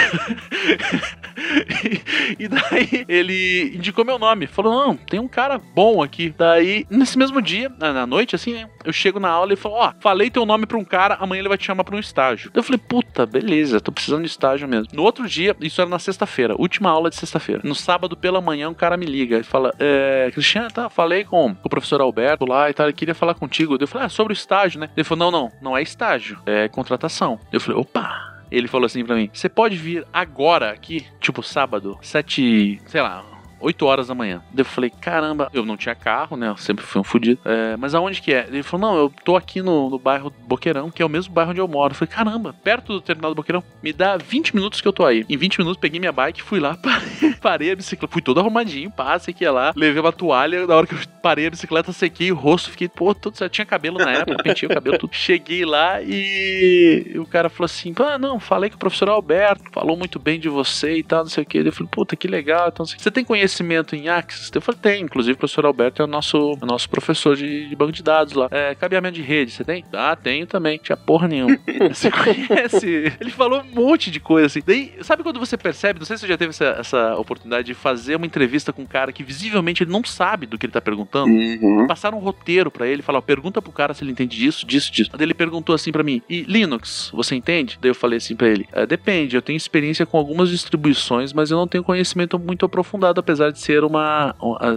e, e daí ele indicou meu nome. Falou, não, tem um cara bom aqui. Daí, nesse mesmo dia, na noite, assim, eu chego na aula e falo, ó, oh, falei teu nome pra um cara, amanhã ele vai te chamar pra um estágio. Eu falei, puta, beleza, tô precisando de estágio mesmo. No outro dia, isso era na sexta-feira, última aula de sexta-feira. No sábado pela manhã, um cara me liga e fala, é, Cristiano, tá, falei com o professor Alberto lá e tal, ele queria falar contigo. Eu falei, ah, sobre o estágio, né? Ele falou, não, não, não é estágio, é contratação. Eu falei, opa! Ele falou assim pra mim, você pode vir agora aqui, tipo sábado, sete, sei lá, oito horas da manhã. Eu falei, caramba, eu não tinha carro, né, eu sempre fui um fudido. É, mas aonde que é? Ele falou, não, eu tô aqui no, no bairro Boqueirão, que é o mesmo bairro onde eu moro. Eu falei, caramba, perto do terminal do Boqueirão, me dá vinte minutos que eu tô aí. Em vinte minutos peguei minha bike, fui lá, parei, parei a bicicleta, fui todo arrumadinho, passei aqui lá, levei uma toalha, na hora que eu parei a bicicleta, sequei o rosto, fiquei, pô, tudo certo, tinha cabelo na época, pentei o cabelo, tudo. Cheguei lá e o cara falou assim, ah, não, falei que o professor Alberto falou muito bem de você e tal, não sei o que. Eu falei, puta, que legal, então, você tem conhecimento conhecimento em Axis? Eu falei, tem. Inclusive, o professor Alberto é o nosso, o nosso professor de, de banco de dados lá. É, cabeamento de rede, você tem? Ah, tenho também. Tinha porra nenhuma. Você conhece? Ele falou um monte de coisa, assim. Daí, sabe quando você percebe, não sei se você já teve essa, essa oportunidade de fazer uma entrevista com um cara que visivelmente ele não sabe do que ele tá perguntando? Uhum. Passaram um roteiro pra ele, falaram, pergunta pro cara se ele entende disso, disso, disso. Daí ele perguntou assim pra mim, e Linux, você entende? Daí eu falei assim pra ele, ah, depende, eu tenho experiência com algumas distribuições, mas eu não tenho conhecimento muito aprofundado, apesar apesar de ser uma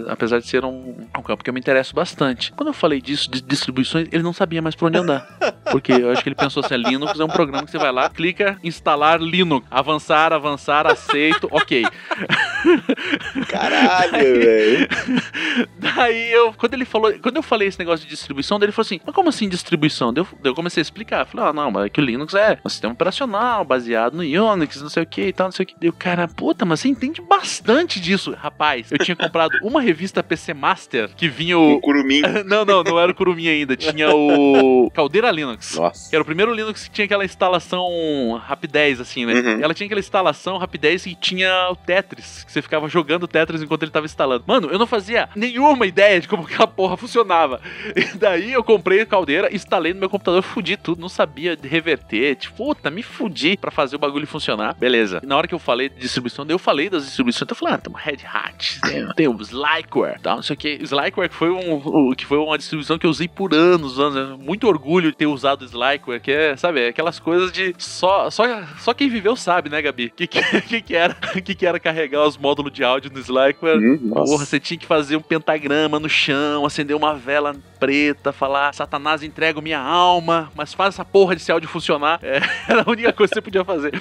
apesar de ser um, um campo que eu me interesso bastante. Quando eu falei disso, de distribuições, ele não sabia mais pra onde andar. Porque eu acho que ele pensou assim, Linux é um programa que você vai lá, clica, instalar Linux, avançar, avançar, aceito, ok. Caralho, velho. Daí eu, quando ele falou, quando eu falei esse negócio de distribuição, daí ele falou assim, mas como assim distribuição? Daí eu, daí eu comecei a explicar, eu falei, ah, não, mas é que o Linux é um sistema operacional, baseado no Unix, não sei o que e tal, não sei o que. Daí o cara, puta, mas você entende bastante disso, rapaz. Eu tinha comprado uma revista P C Master, que vinha o... O Curumim. Não, não, não era o Curumim ainda, tinha o Caldeira Linux. Nossa. Que era o primeiro Linux que tinha aquela instalação rapidez, assim, né? Uhum. Ela tinha aquela instalação rapidez e tinha o Tetris, que você ficava jogando Tetris enquanto ele tava instalando. Mano, eu não fazia nenhuma ideia de como aquela porra funcionava. E daí eu comprei a Caldeira, instalei no meu computador, fudi tudo, não sabia reverter, tipo, puta, me fudi pra fazer o bagulho funcionar. Beleza. E na hora que eu falei de distribuição, eu falei das distribuições, então eu falei, ah, tem uma Red Hat, tem o Slackware, tal, não sei o que. Slackware que foi, um, que foi uma distribuição que eu usei por anos, anos, muito orgulho de ter usado Slackware, que é, sabe, é aquelas coisas de só, só, só quem viveu sabe, né, Gabi? O que, que, que, era, que, que era carregar os módulos de áudio no Slackware? Hum, porra, você tinha que fazer um pentagrama no chão, acender uma vela preta, falar, Satanás, entrego minha alma, mas faz essa porra desse áudio funcionar. É, era a única coisa que você podia fazer.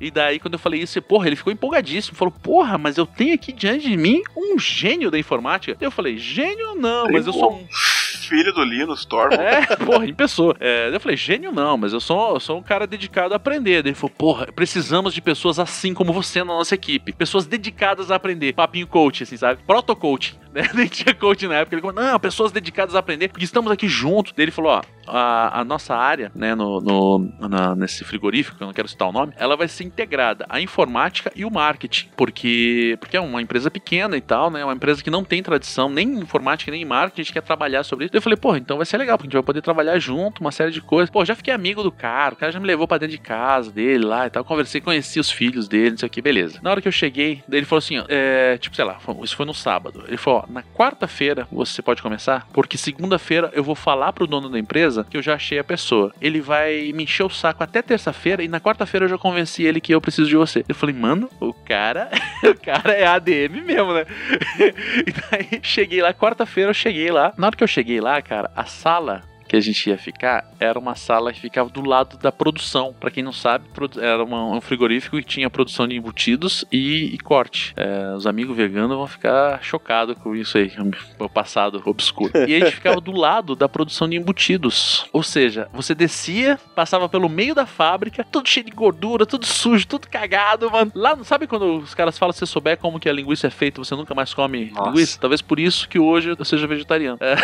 E daí, quando eu falei isso, porra, ele ficou empolgadíssimo, falou, porra, mas eu tenho aqui diante de mim um gênio da informática. Eu falei, gênio não, mas eu sou um... filho do Linus Torvalds. É, porra, em pessoa. É, eu falei, gênio não, mas eu sou, eu sou um cara dedicado a aprender. Daí ele falou, porra, precisamos de pessoas assim como você na nossa equipe. Pessoas dedicadas a aprender. Papinho coach, assim, sabe? Proto-coach. Né? Nem tinha coach na época. Ele falou, não, pessoas dedicadas a aprender, porque estamos aqui juntos. Daí ele falou, ó, a, a nossa área, né, no, no, na, nesse frigorífico, eu não quero citar o nome, ela vai ser integrada à informática e o marketing, porque, porque é uma empresa pequena e tal, né, uma empresa que não tem tradição, nem em informática, nem em marketing, a gente quer trabalhar sobre isso. Daí eu falei, pô, então vai ser legal, porque a gente vai poder trabalhar junto, uma série de coisas. Pô, já fiquei amigo do cara, o cara já me levou pra dentro de casa dele lá e tal, conversei, conheci os filhos dele, não sei o que, beleza. Na hora que eu cheguei, daí ele falou assim, ó, é, tipo, sei lá, isso foi no sábado, ele falou, ó, na quarta-feira você pode começar, porque segunda-feira eu vou falar pro dono da empresa que eu já achei a pessoa. Ele vai me encher o saco até terça-feira e na quarta-feira eu já convenci ele que eu preciso de você. Eu falei, mano, o cara, o cara é A D M mesmo, né? E daí cheguei lá, quarta-feira eu cheguei lá. Na hora que eu cheguei lá, cara, a sala que a gente ia ficar, era uma sala que ficava do lado da produção. Pra quem não sabe, era um frigorífico que tinha produção de embutidos e, e corte. É, os amigos veganos vão ficar chocados com isso aí, meu passado obscuro. E a gente ficava do lado da produção de embutidos. Ou seja, você descia, passava pelo meio da fábrica, tudo cheio de gordura, tudo sujo, tudo cagado, mano. Lá, sabe quando os caras falam, se você souber como que a linguiça é feita, você nunca mais come Nossa. linguiça? Talvez por isso que hoje eu seja vegetariano. É,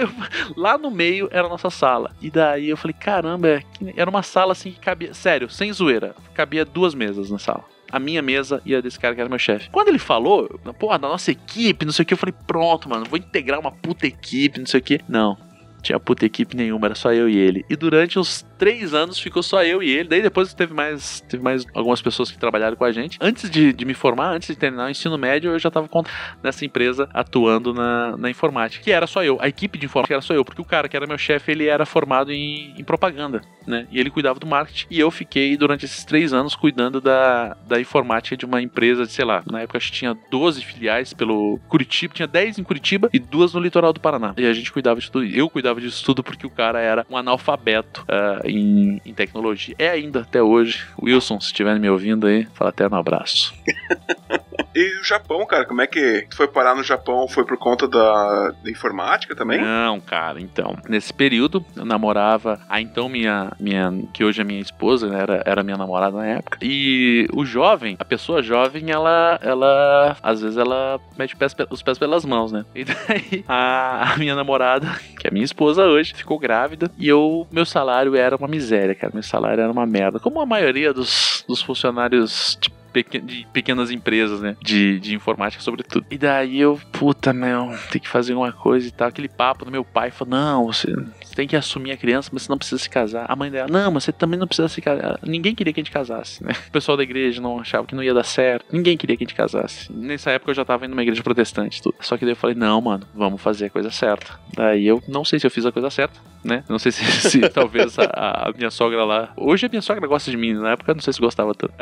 eu, lá no meio era a nossa sala. E daí eu falei, caramba, era uma sala assim que cabia, sério, sem zoeira, cabia duas mesas na sala. A minha mesa e a desse cara que era meu chefe. Quando ele falou, pô, da nossa equipe, não sei o que, eu falei, pronto, mano, vou integrar uma puta equipe, não sei o que. Não. Tinha puta equipe nenhuma, era só eu e ele. E durante uns três anos ficou só eu e ele. Daí depois teve mais, teve mais algumas pessoas que trabalharam com a gente. Antes de, de me formar, antes de terminar o ensino médio, eu já tava nessa empresa atuando na, na informática. Que era só eu, a equipe de informática era só eu, porque o cara que era meu chefe, ele era formado em, em propaganda, né? E ele cuidava do marketing. E eu fiquei durante esses três anos cuidando da, da informática de uma empresa de, sei lá, na época acho que tinha doze filiais pelo Curitiba, tinha dez em Curitiba e duas no litoral do Paraná. E a gente cuidava de tudo. Eu cuidava disso tudo porque o cara era um analfabeto uh, em, em tecnologia. É ainda até hoje. Wilson, se estiver me ouvindo aí, fala até um abraço. E o Japão, cara, como é que tu foi parar no Japão? Foi por conta da, da informática também? Não, cara, então, nesse período eu namorava a então minha, minha que hoje é minha esposa, né, era, era minha namorada na época, e o jovem, a pessoa jovem, ela, ela às vezes ela mete os pés pelas mãos, né? E daí a, a minha namorada, que é minha esposa hoje, ficou grávida e eu, meu salário era uma miséria, cara, meu salário era uma merda, como a maioria dos, dos funcionários, tipo, de pequenas empresas, né? De, de informática, sobretudo. E daí eu, puta, meu, tem que fazer alguma coisa e tal. Aquele papo do meu pai, falou, não, você, você tem que assumir a criança, mas você não precisa se casar. A mãe dela, não, mas você também não precisa se casar. Ninguém queria que a gente casasse, né? O pessoal da igreja não achava que não ia dar certo. Ninguém queria que a gente casasse. Nessa época eu já tava indo numa igreja protestante, tudo. Só que daí eu falei, não, mano, vamos fazer a coisa certa. Daí eu não sei se eu fiz a coisa certa, né? Não sei se, se talvez a, a minha sogra lá... Hoje a minha sogra gosta de mim, na época eu não sei se gostava tanto.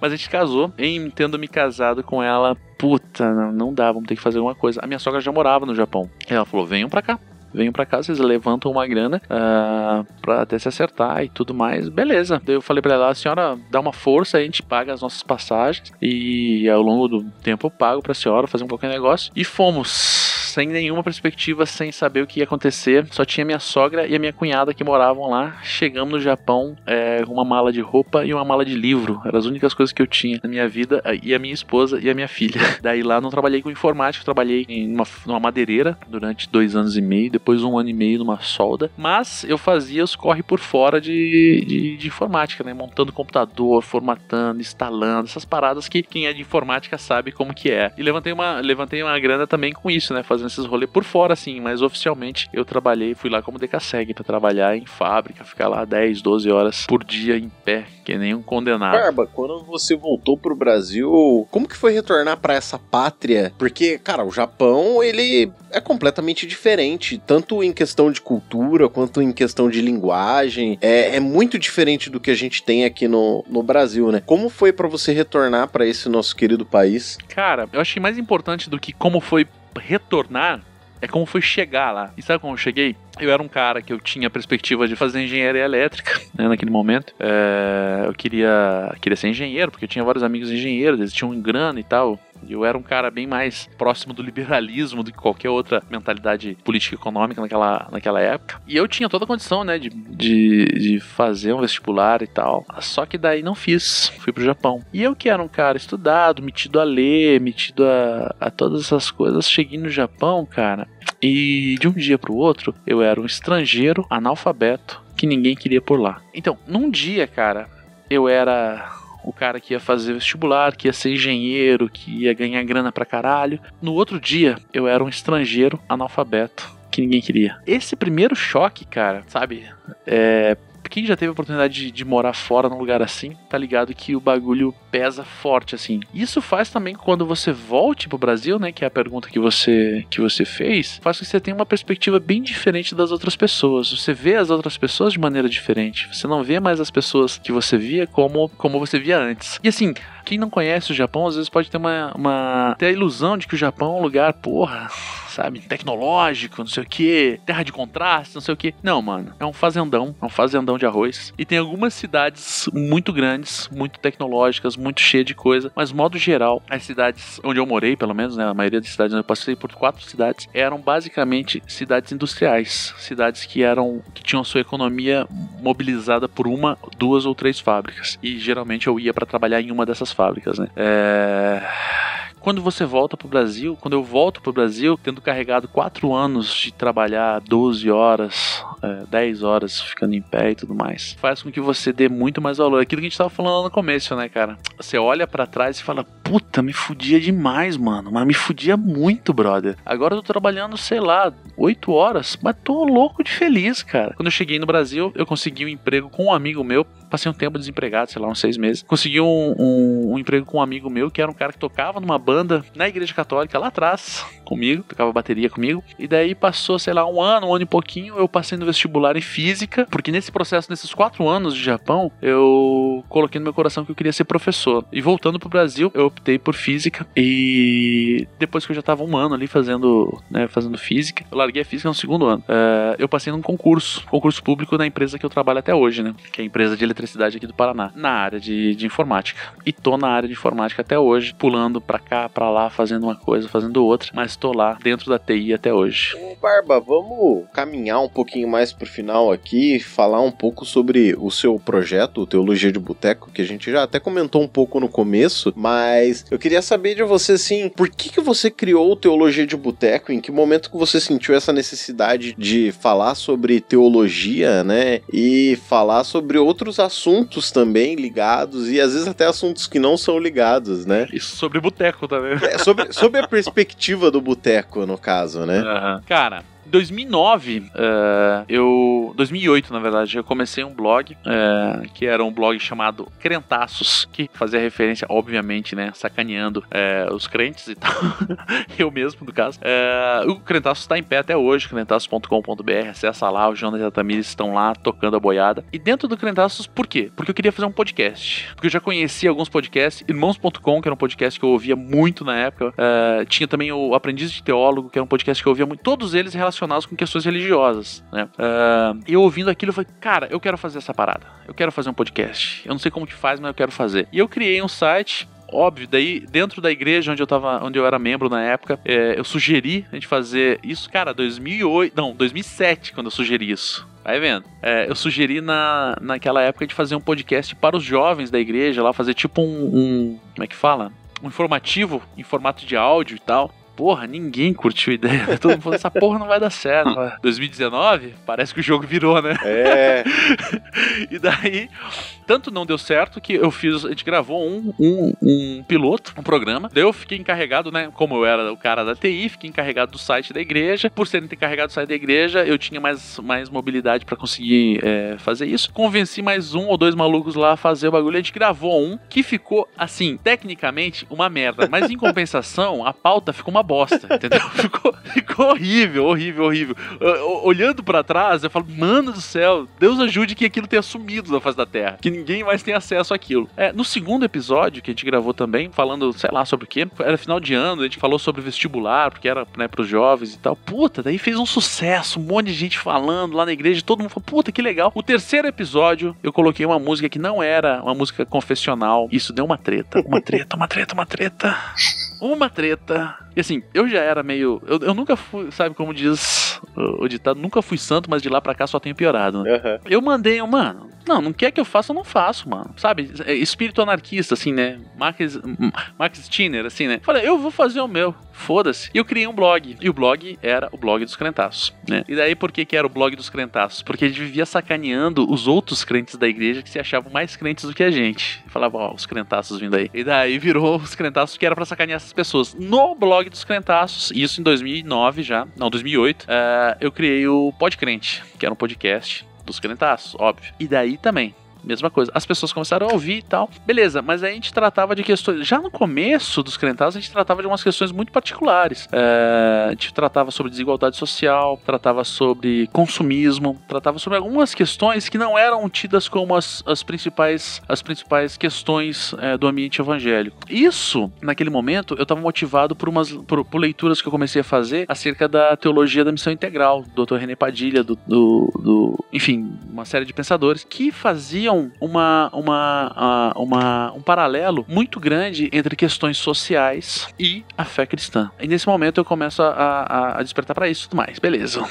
Mas gente casou, em tendo me casado com ela, puta, não, não dá, vamos ter que fazer alguma coisa. A minha sogra já morava no Japão. Ela falou, venham pra cá. Venho pra cá, vocês levantam uma grana uh, pra até se acertar e tudo mais. Beleza. Daí eu falei pra ela, a senhora dá uma força, a gente paga as nossas passagens e ao longo do tempo eu pago pra senhora fazer um qualquer negócio. E fomos. Sem nenhuma perspectiva, sem saber o que ia acontecer. Só tinha minha sogra e a minha cunhada que moravam lá. Chegamos no Japão com é, uma mala de roupa e uma mala de livro. Eram as únicas coisas que eu tinha na minha vida. E a minha esposa e a minha filha. Daí lá não trabalhei com informática. Trabalhei em uma, numa madeireira durante dois anos e meio. Depois um ano e meio numa solda. Mas eu fazia os corre por fora de, de, de informática, né? Montando computador, formatando, instalando. Essas paradas que quem é de informática sabe como que é. E levantei uma, levantei uma grana também com isso, né? Fazendo esses rolês por fora, assim, mas oficialmente eu trabalhei, fui lá como D K S E G pra trabalhar em fábrica, ficar lá dez, doze horas por dia em pé, que nem um condenado. Barba, quando você voltou pro Brasil, como que foi retornar pra essa pátria? Porque, cara, o Japão, ele é completamente diferente, tanto em questão de cultura, quanto em questão de linguagem, é, é muito diferente do que a gente tem aqui no, no Brasil, né? Como foi pra você retornar pra esse nosso querido país? Cara, eu achei mais importante do que como foi retornar, é como foi chegar lá. E sabe como eu cheguei? Eu era um cara que eu tinha a perspectiva de fazer engenharia elétrica, né, naquele momento. É, eu queria, queria ser engenheiro, porque eu tinha vários amigos engenheiros, eles tinham grana e tal. Eu era um cara bem mais próximo do liberalismo do que qualquer outra mentalidade política e econômica naquela, naquela época. E eu tinha toda a condição, né, de, de, de fazer um vestibular e tal. Só que daí não fiz. Fui pro Japão. E eu que era um cara estudado, metido a ler, metido a, a todas essas coisas, cheguei no Japão, cara, e de um dia pro outro, eu era um estrangeiro analfabeto que ninguém queria por lá. Então, num dia, cara, eu era... o cara que ia fazer vestibular, que ia ser engenheiro, que ia ganhar grana pra caralho. No outro dia, eu era um estrangeiro analfabeto, que ninguém queria. Esse primeiro choque, cara, sabe? É... Quem já teve a oportunidade de, de morar fora num lugar assim, tá ligado que o bagulho pesa forte, assim. Isso faz também quando você volte pro Brasil, né, que é a pergunta que você, que você fez, faz com que você tenha uma perspectiva bem diferente das outras pessoas. Você vê as outras pessoas de maneira diferente. Você não vê mais as pessoas que você via como, como você via antes. E assim, quem não conhece o Japão, às vezes pode ter uma, uma ter a ilusão de que o Japão é um lugar, porra, sabe, tecnológico, não sei o que, terra de contraste, não sei o que. Não, mano, é um fazendão, é um fazendão de arroz. E tem algumas cidades muito grandes, muito tecnológicas, muito cheias de coisa, mas modo geral, as cidades onde eu morei, pelo menos, né, a maioria das cidades, eu passei por quatro cidades, eram basicamente cidades industriais, cidades que eram, que tinham a sua economia mobilizada por uma, duas ou três fábricas. E geralmente eu ia pra trabalhar em uma dessas fábricas, né? É... Quando você volta pro Brasil, quando eu volto pro Brasil, tendo carregado quatro anos de trabalhar doze horas, é, dez horas ficando em pé e tudo mais, faz com que você dê muito mais valor. Aquilo que a gente tava falando lá no começo, né, cara? Você olha pra trás e fala, puta, me fudia demais, mano, mas me fudia muito, brother. Agora eu tô trabalhando, sei lá, oito horas, mas tô louco de feliz, cara. Quando eu cheguei no Brasil, eu consegui um emprego com um amigo meu, passei um tempo desempregado, sei lá, uns seis meses, consegui um, um, um emprego com um amigo meu, que era um cara que tocava numa banda na igreja católica lá atrás comigo, tocava bateria comigo, e daí passou, sei lá, um ano, um ano e pouquinho, eu passei no vestibular em física, porque nesse processo, nesses quatro anos de Japão, eu coloquei no meu coração que eu queria ser professor, e voltando pro Brasil, eu optei por física, e depois que eu já tava um ano ali fazendo, né, fazendo física, eu larguei a física no segundo ano, uh, eu passei num concurso, concurso público na empresa que eu trabalho até hoje, né, que é a empresa de eletricidade aqui do Paraná, na área de, de informática, e tô na área de informática até hoje, pulando pra cá, pra lá, fazendo uma coisa, fazendo outra, mas tô lá dentro da T I até hoje. Barba, vamos caminhar um pouquinho mais pro final aqui, falar um pouco sobre o seu projeto, o Teologia de Boteco, que a gente já até comentou um pouco no começo, mas eu queria saber de você, assim, por que que você criou o Teologia de Boteco, em que momento que você sentiu essa necessidade de falar sobre teologia, né, e falar sobre outros assuntos também ligados, e às vezes até assuntos que não são ligados, né? Isso sobre boteco também. É, sobre, sobre a perspectiva do boteco, no caso, né? Uhum. Cara, Em dois mil e nove, uh, eu... dois mil e oito, na verdade, eu comecei um blog, uh, que era um blog chamado Crentaços, que fazia referência, obviamente, né, sacaneando uh, os crentes e tal. Eu mesmo, no caso. Uh, o Crentaços está em pé até hoje, crentaços ponto com ponto b r, acessa lá, o Jonas e a Tamiris estão lá tocando a boiada. E dentro do Crentaços, por quê? Porque eu queria fazer um podcast. Porque eu já conhecia alguns podcasts, irmãos ponto com, que era um podcast que eu ouvia muito na época, uh, tinha também o Aprendiz de Teólogo, que era um podcast que eu ouvia muito, todos eles relacionados com questões religiosas, né? Uh, eu ouvindo aquilo, eu falei, cara, eu quero fazer essa parada, eu quero fazer um podcast, eu não sei como que faz, mas eu quero fazer. E eu criei um site. Óbvio, daí dentro da igreja onde eu tava, onde eu era membro na época, é, eu sugeri a gente fazer isso, cara, dois mil e oito, não, dois mil e sete, quando eu sugeri isso. Vai vendo. É, eu sugeri na, naquela época de fazer um podcast para os jovens da igreja lá, fazer tipo um, um, como é que fala? Um informativo em formato de áudio e tal. Porra, ninguém curtiu a ideia, né? Todo mundo falou, essa porra não vai dar certo. dois mil e dezenove, parece que o jogo virou, né? É. E daí, tanto não deu certo que eu fiz, a gente gravou um, um, um piloto, um programa. Daí eu fiquei encarregado, né? Como eu era o cara da T I, fiquei encarregado do site da igreja. Por ser encarregado do site da igreja, eu tinha mais, mais mobilidade pra conseguir é, fazer isso. Convenci mais um ou dois malucos lá a fazer o bagulho. A gente gravou um que ficou, assim, tecnicamente uma merda. Mas em compensação, a pauta ficou uma bosta, entendeu? Ficou, ficou horrível, horrível, horrível. Olhando pra trás, eu falo, mano do céu, Deus ajude que aquilo tenha sumido da face da terra, que ninguém mais tenha acesso àquilo. É, no segundo episódio que a gente gravou também, falando, sei lá, sobre o quê, era final de ano, a gente falou sobre vestibular, porque era, né, pros jovens e tal. Puta, daí fez um sucesso, um monte de gente falando lá na igreja, todo mundo falou, puta, que legal. O terceiro episódio, eu coloquei uma música que não era uma música confessional. Isso deu uma treta, uma treta, uma treta, uma treta... Uma treta. E assim, eu já era meio... Eu, eu nunca fui, sabe como diz o ditado? Nunca fui santo, mas de lá pra cá só tenho piorado, né? Uhum. Eu mandei, mano... Não, não quer que eu faça, eu não faço, mano. Sabe? Espírito anarquista, assim, né? Max, Max Stirner, assim, né? Falei, eu vou fazer o meu. Foda-se. E eu criei um blog. E o blog era o blog dos crentaços, né? E daí por que que era o blog dos crentaços? Porque a gente vivia sacaneando os outros crentes da igreja que se achavam mais crentes do que a gente. Falava, ó, os crentaços vindo aí. E daí virou os crentaços, que era pra sacanear essas pessoas. No blog dos crentaços, isso em dois mil e nove já, não, dois mil e oito, uh, eu criei o PodCrente, que era um podcast dos crentaços, óbvio. E daí também, mesma coisa. As pessoas começaram a ouvir e tal. Beleza, mas aí a gente tratava de questões... Já no começo dos crentaços, a gente tratava de umas questões muito particulares. É, a gente tratava sobre desigualdade social, tratava sobre consumismo, tratava sobre algumas questões que não eram tidas como as, as, principais, as principais questões é, do ambiente evangélico. Isso, naquele momento, eu estava motivado por, umas, por, por leituras que eu comecei a fazer acerca da teologia da missão integral, do doutor René Padilha, do, do, do... Enfim, uma série de pensadores que faziam Uma, uma, uma, um paralelo muito grande entre questões sociais e a fé cristã. E nesse momento eu começo a, a, a despertar pra isso e tudo mais. Beleza.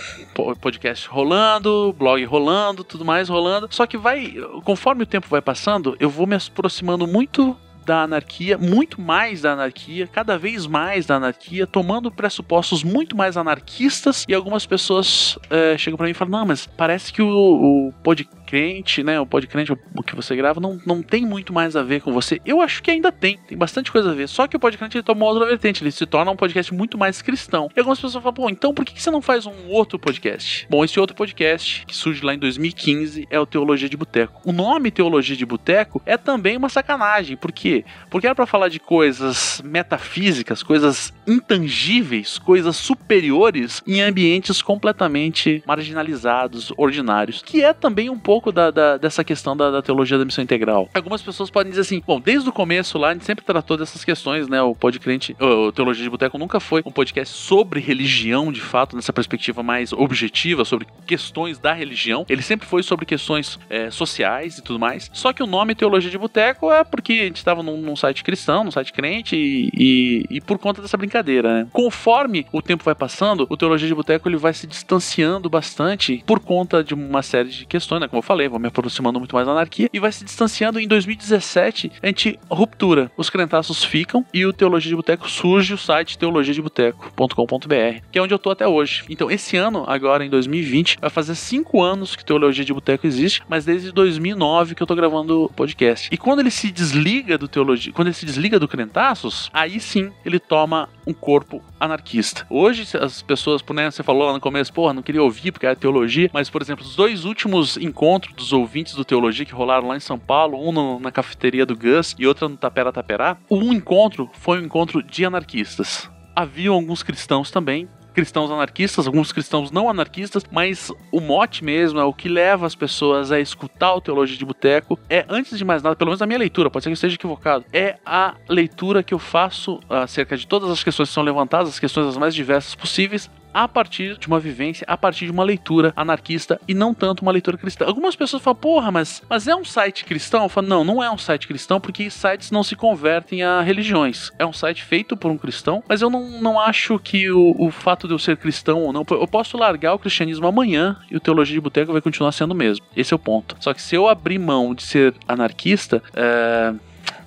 Podcast rolando, blog rolando, tudo mais rolando. Só que vai, conforme o tempo vai passando, eu vou me aproximando muito da anarquia, muito mais da anarquia, cada vez mais da anarquia, tomando pressupostos muito mais anarquistas. E algumas pessoas é, chegam pra mim e falam, não, mas parece que o, o PodCrente, né, o PodCrente, o que você grava, não, não tem muito mais a ver com você. Eu acho que ainda tem, tem bastante coisa a ver, só que o PodCrente, ele toma outra vertente, ele se torna um podcast muito mais cristão. E algumas pessoas falam, pô, então por que você não faz um outro podcast? Bom, esse outro podcast, que surge lá em dois mil e quinze, é o Teologia de Boteco. O nome Teologia de Boteco é também uma sacanagem, porque Porque era pra falar de coisas metafísicas, coisas intangíveis, coisas superiores em ambientes completamente marginalizados, ordinários, que é também um pouco da, da, dessa questão da, da teologia da missão integral. Algumas pessoas podem dizer assim, bom, desde o começo lá a gente sempre tratou dessas questões, né, o PodCrente, o Teologia de Boteco nunca foi um podcast sobre religião, de fato, nessa perspectiva mais objetiva, sobre questões da religião, ele sempre foi sobre questões é, sociais e tudo mais, só que o nome Teologia de Boteco é porque a gente estava Num, num site cristão, num site crente e, e, e por conta dessa brincadeira, né? Conforme o tempo vai passando, o Teologia de Boteco, ele vai se distanciando bastante por conta de uma série de questões, né? Como eu falei, vou me aproximando muito mais da anarquia e vai se distanciando. Em dois mil e dezessete, a gente ruptura, os crentaços ficam e o Teologia de Boteco surge, o site teologia de boteco ponto com ponto b r, que é onde eu tô até hoje. Então esse ano, agora em dois mil e vinte, vai fazer cinco anos que Teologia de Boteco existe, mas desde dois mil e nove que eu tô gravando o podcast. E quando ele se desliga do teologia, quando ele se desliga do Crentaços, aí sim ele toma um corpo anarquista. Hoje as pessoas, né, você falou lá no começo, porra, não queria ouvir porque era teologia, mas, por exemplo, os dois últimos encontros dos ouvintes do Teologia que rolaram lá em São Paulo, um no, na cafeteria do Gus e outro no Tapera-Tapera, um encontro foi um encontro de anarquistas. Haviam alguns cristãos também, cristãos anarquistas, alguns cristãos não anarquistas, mas o mote mesmo, é o que leva as pessoas a escutar o Teologia de Boteco, é, antes de mais nada, pelo menos na minha leitura, pode ser que eu esteja equivocado, é a leitura que eu faço acerca de todas as questões que são levantadas, as questões as mais diversas possíveis, a partir de uma vivência, a partir de uma leitura anarquista e não tanto uma leitura cristã. Algumas pessoas falam, porra, mas, mas é um site cristão? Eu falo, não, não é um site cristão, porque sites não se convertem a religiões. É um site feito por um cristão, mas eu não, não acho que o, o fato de eu ser cristão ou não... Eu posso largar o cristianismo amanhã e o Teologia de Boteco vai continuar sendo o mesmo. Esse é o ponto. Só que se eu abrir mão de ser anarquista, é,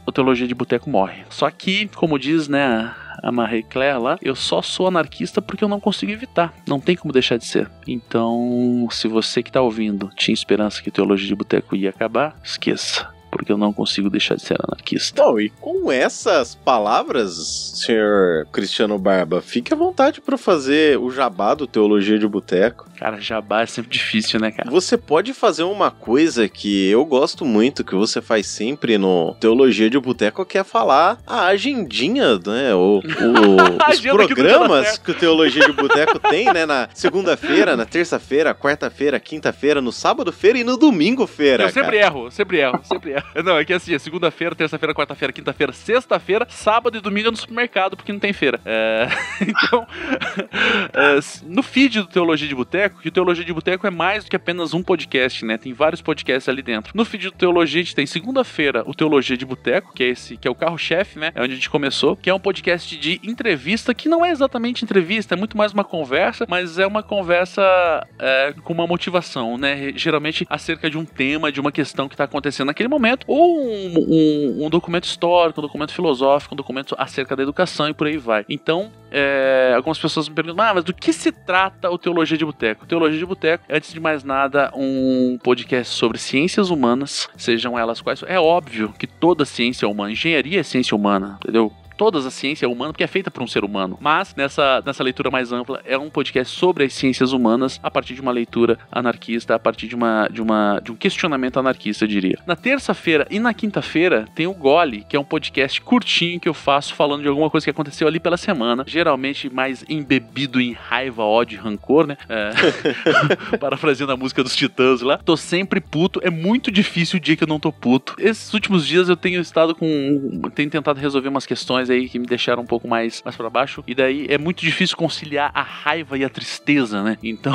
o Teologia de Boteco morre. Só que, como diz, né... a Marie Claire lá, eu só sou anarquista porque eu não consigo evitar, não tem como deixar de ser. Então, se você que tá ouvindo tinha esperança que a Teologia de Boteco ia acabar, esqueça, porque eu não consigo deixar de ser anarquista. Bom, e com essas palavras, senhor Cristiano Barba, fique à vontade para fazer o jabá do Teologia de Boteco. Cara, jabá é sempre difícil, né, cara? Você pode fazer uma coisa que eu gosto muito, que você faz sempre no Teologia de Boteco, que é falar a agendinha, né, o, o, os programas que o Teologia de Boteco tem, né, na segunda-feira, na terça-feira, quarta-feira, quinta-feira, no sábado-feira e no domingo-feira. Eu sempre cara. erro, sempre erro, sempre erro. Não, é que assim, é segunda-feira, terça-feira, quarta-feira, quinta-feira, sexta-feira, sábado e domingo é no supermercado, porque não tem feira. É... Então, é... no feed do Teologia de Boteco, que o Teologia de Boteco é mais do que apenas um podcast, né? Tem vários podcasts ali dentro. No feed do Teologia, a gente tem segunda-feira o Teologia de Boteco, que é esse, que é o carro-chefe, né? É onde a gente começou, que é um podcast de entrevista, que não é exatamente entrevista, é muito mais uma conversa, mas é uma conversa é, com uma motivação, né? Geralmente acerca de um tema, de uma questão que tá acontecendo naquele momento, ou um, um, um documento histórico, um documento filosófico, um documento acerca da educação e por aí vai. Então, é, algumas pessoas me perguntam, ah, mas do que se trata o Teologia de Boteco? O Teologia de Boteco é, antes de mais nada, um podcast sobre ciências humanas, sejam elas quais... É óbvio que toda ciência é humana, engenharia é ciência humana, entendeu? Todas as ciências humanas, porque é feita por um ser humano. Mas, nessa, nessa leitura mais ampla, é um podcast sobre as ciências humanas a partir de uma leitura anarquista, a partir de, uma, de, uma, de um questionamento anarquista, eu diria. Na terça-feira e na quinta-feira tem o Gole, que é um podcast curtinho que eu faço falando de alguma coisa que aconteceu ali pela semana, geralmente mais embebido em raiva, ódio e rancor, né? É... Parafraseando a música dos Titãs lá. Tô sempre puto, é muito difícil o dia que eu não tô puto. Esses últimos dias eu tenho estado com... tenho tentado resolver umas questões aí que me deixaram um pouco mais, mais pra baixo, e daí é muito difícil conciliar a raiva e a tristeza, né? Então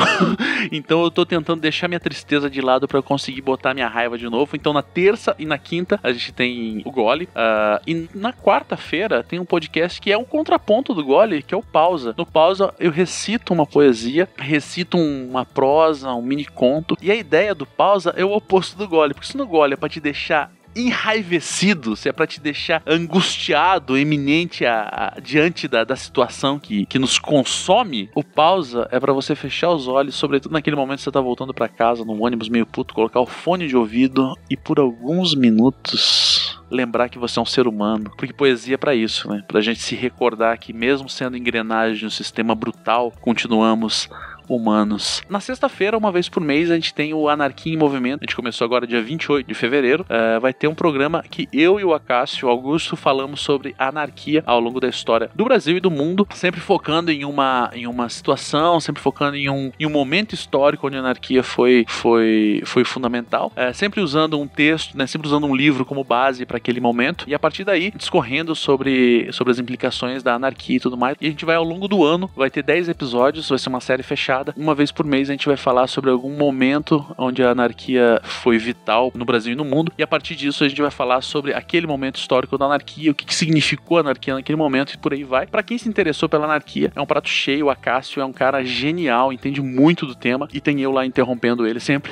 então eu tô tentando deixar minha tristeza de lado pra eu conseguir botar minha raiva de novo. Então na terça e na quinta a gente tem o Gole, uh, e na quarta-feira tem um podcast que é um contraponto do Gole, que é o Pausa. No Pausa eu recito uma poesia, recito uma prosa, um mini conto, e a ideia do Pausa é o oposto do Gole, porque se no Gole é pra te deixar enraivecido, se é pra te deixar angustiado, eminente a, a, diante da, da situação que, que nos consome, o Pausa é pra você fechar os olhos, sobretudo naquele momento que você tá voltando pra casa, num ônibus meio puto, colocar o fone de ouvido e por alguns minutos lembrar que você é um ser humano, porque poesia é pra isso, né? Pra gente se recordar que mesmo sendo engrenagem de um sistema brutal, continuamos humanos. Na sexta-feira, uma vez por mês, a gente tem o Anarquia em Movimento. A gente começou agora dia vinte e oito de fevereiro. Uh, vai ter um programa que eu e o Acácio Augusto falamos sobre anarquia ao longo da história do Brasil e do mundo, sempre focando em uma, em uma situação, sempre focando em um, em um momento histórico onde a anarquia foi, foi, foi fundamental. Uh, sempre usando um texto, né, sempre usando um livro como base para aquele momento e a partir daí discorrendo sobre, sobre as implicações da anarquia e tudo mais. E a gente vai ao longo do ano, vai ter dez episódios, vai ser uma série fechada. Uma vez por mês a gente vai falar sobre algum momento onde a anarquia foi vital no Brasil e no mundo, e a partir disso a gente vai falar sobre aquele momento histórico da anarquia, o que, que significou a anarquia naquele momento e por aí vai. Pra quem se interessou pela anarquia, é um prato cheio. O Acácio é um cara genial, entende muito do tema e tem eu lá interrompendo ele sempre.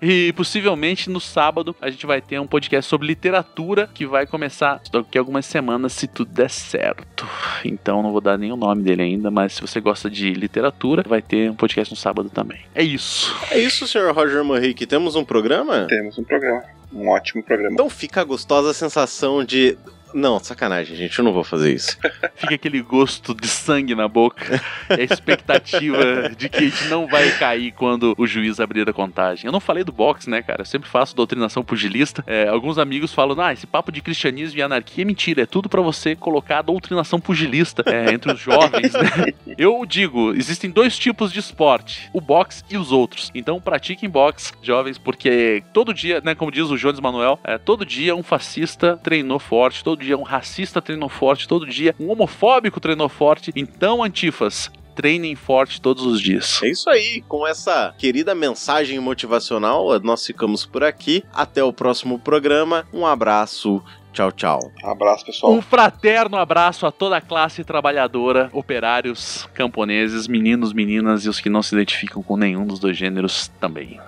E possivelmente no sábado a gente vai ter um podcast sobre literatura que vai começar daqui a algumas semanas, se tudo der certo. Então não vou dar nem o nome dele ainda, mas se você gosta de literatura, vai vai ter um podcast no sábado também. É isso. É isso, senhor Roger Manrique. Temos um programa? Temos um programa. Um ótimo programa. Então fica a gostosa sensação de... Não, sacanagem, gente, eu não vou fazer isso. Fica aquele gosto de sangue na boca, a expectativa de que a gente não vai cair quando o juiz abrir a contagem. Eu não falei do boxe, né, cara? Eu sempre faço doutrinação pugilista. É, alguns amigos falam, ah, esse papo de cristianismo e anarquia é mentira, é tudo pra você colocar a doutrinação pugilista é, entre os jovens, né? Eu digo, existem dois tipos de esporte, o boxe e os outros. Então pratiquem boxe, jovens, porque todo dia, né, como diz o Jones Manuel, é, todo dia um fascista treinou forte, todo dia um racista treinou forte, todo dia um homofóbico treinou forte, então antifas, treinem forte todos os dias. É isso aí, com essa querida mensagem motivacional, nós ficamos por aqui, até o próximo programa, um abraço, tchau, tchau. Um abraço, pessoal. Um fraterno abraço a toda a classe trabalhadora, operários, camponeses, meninos, meninas e os que não se identificam com nenhum dos dois gêneros também.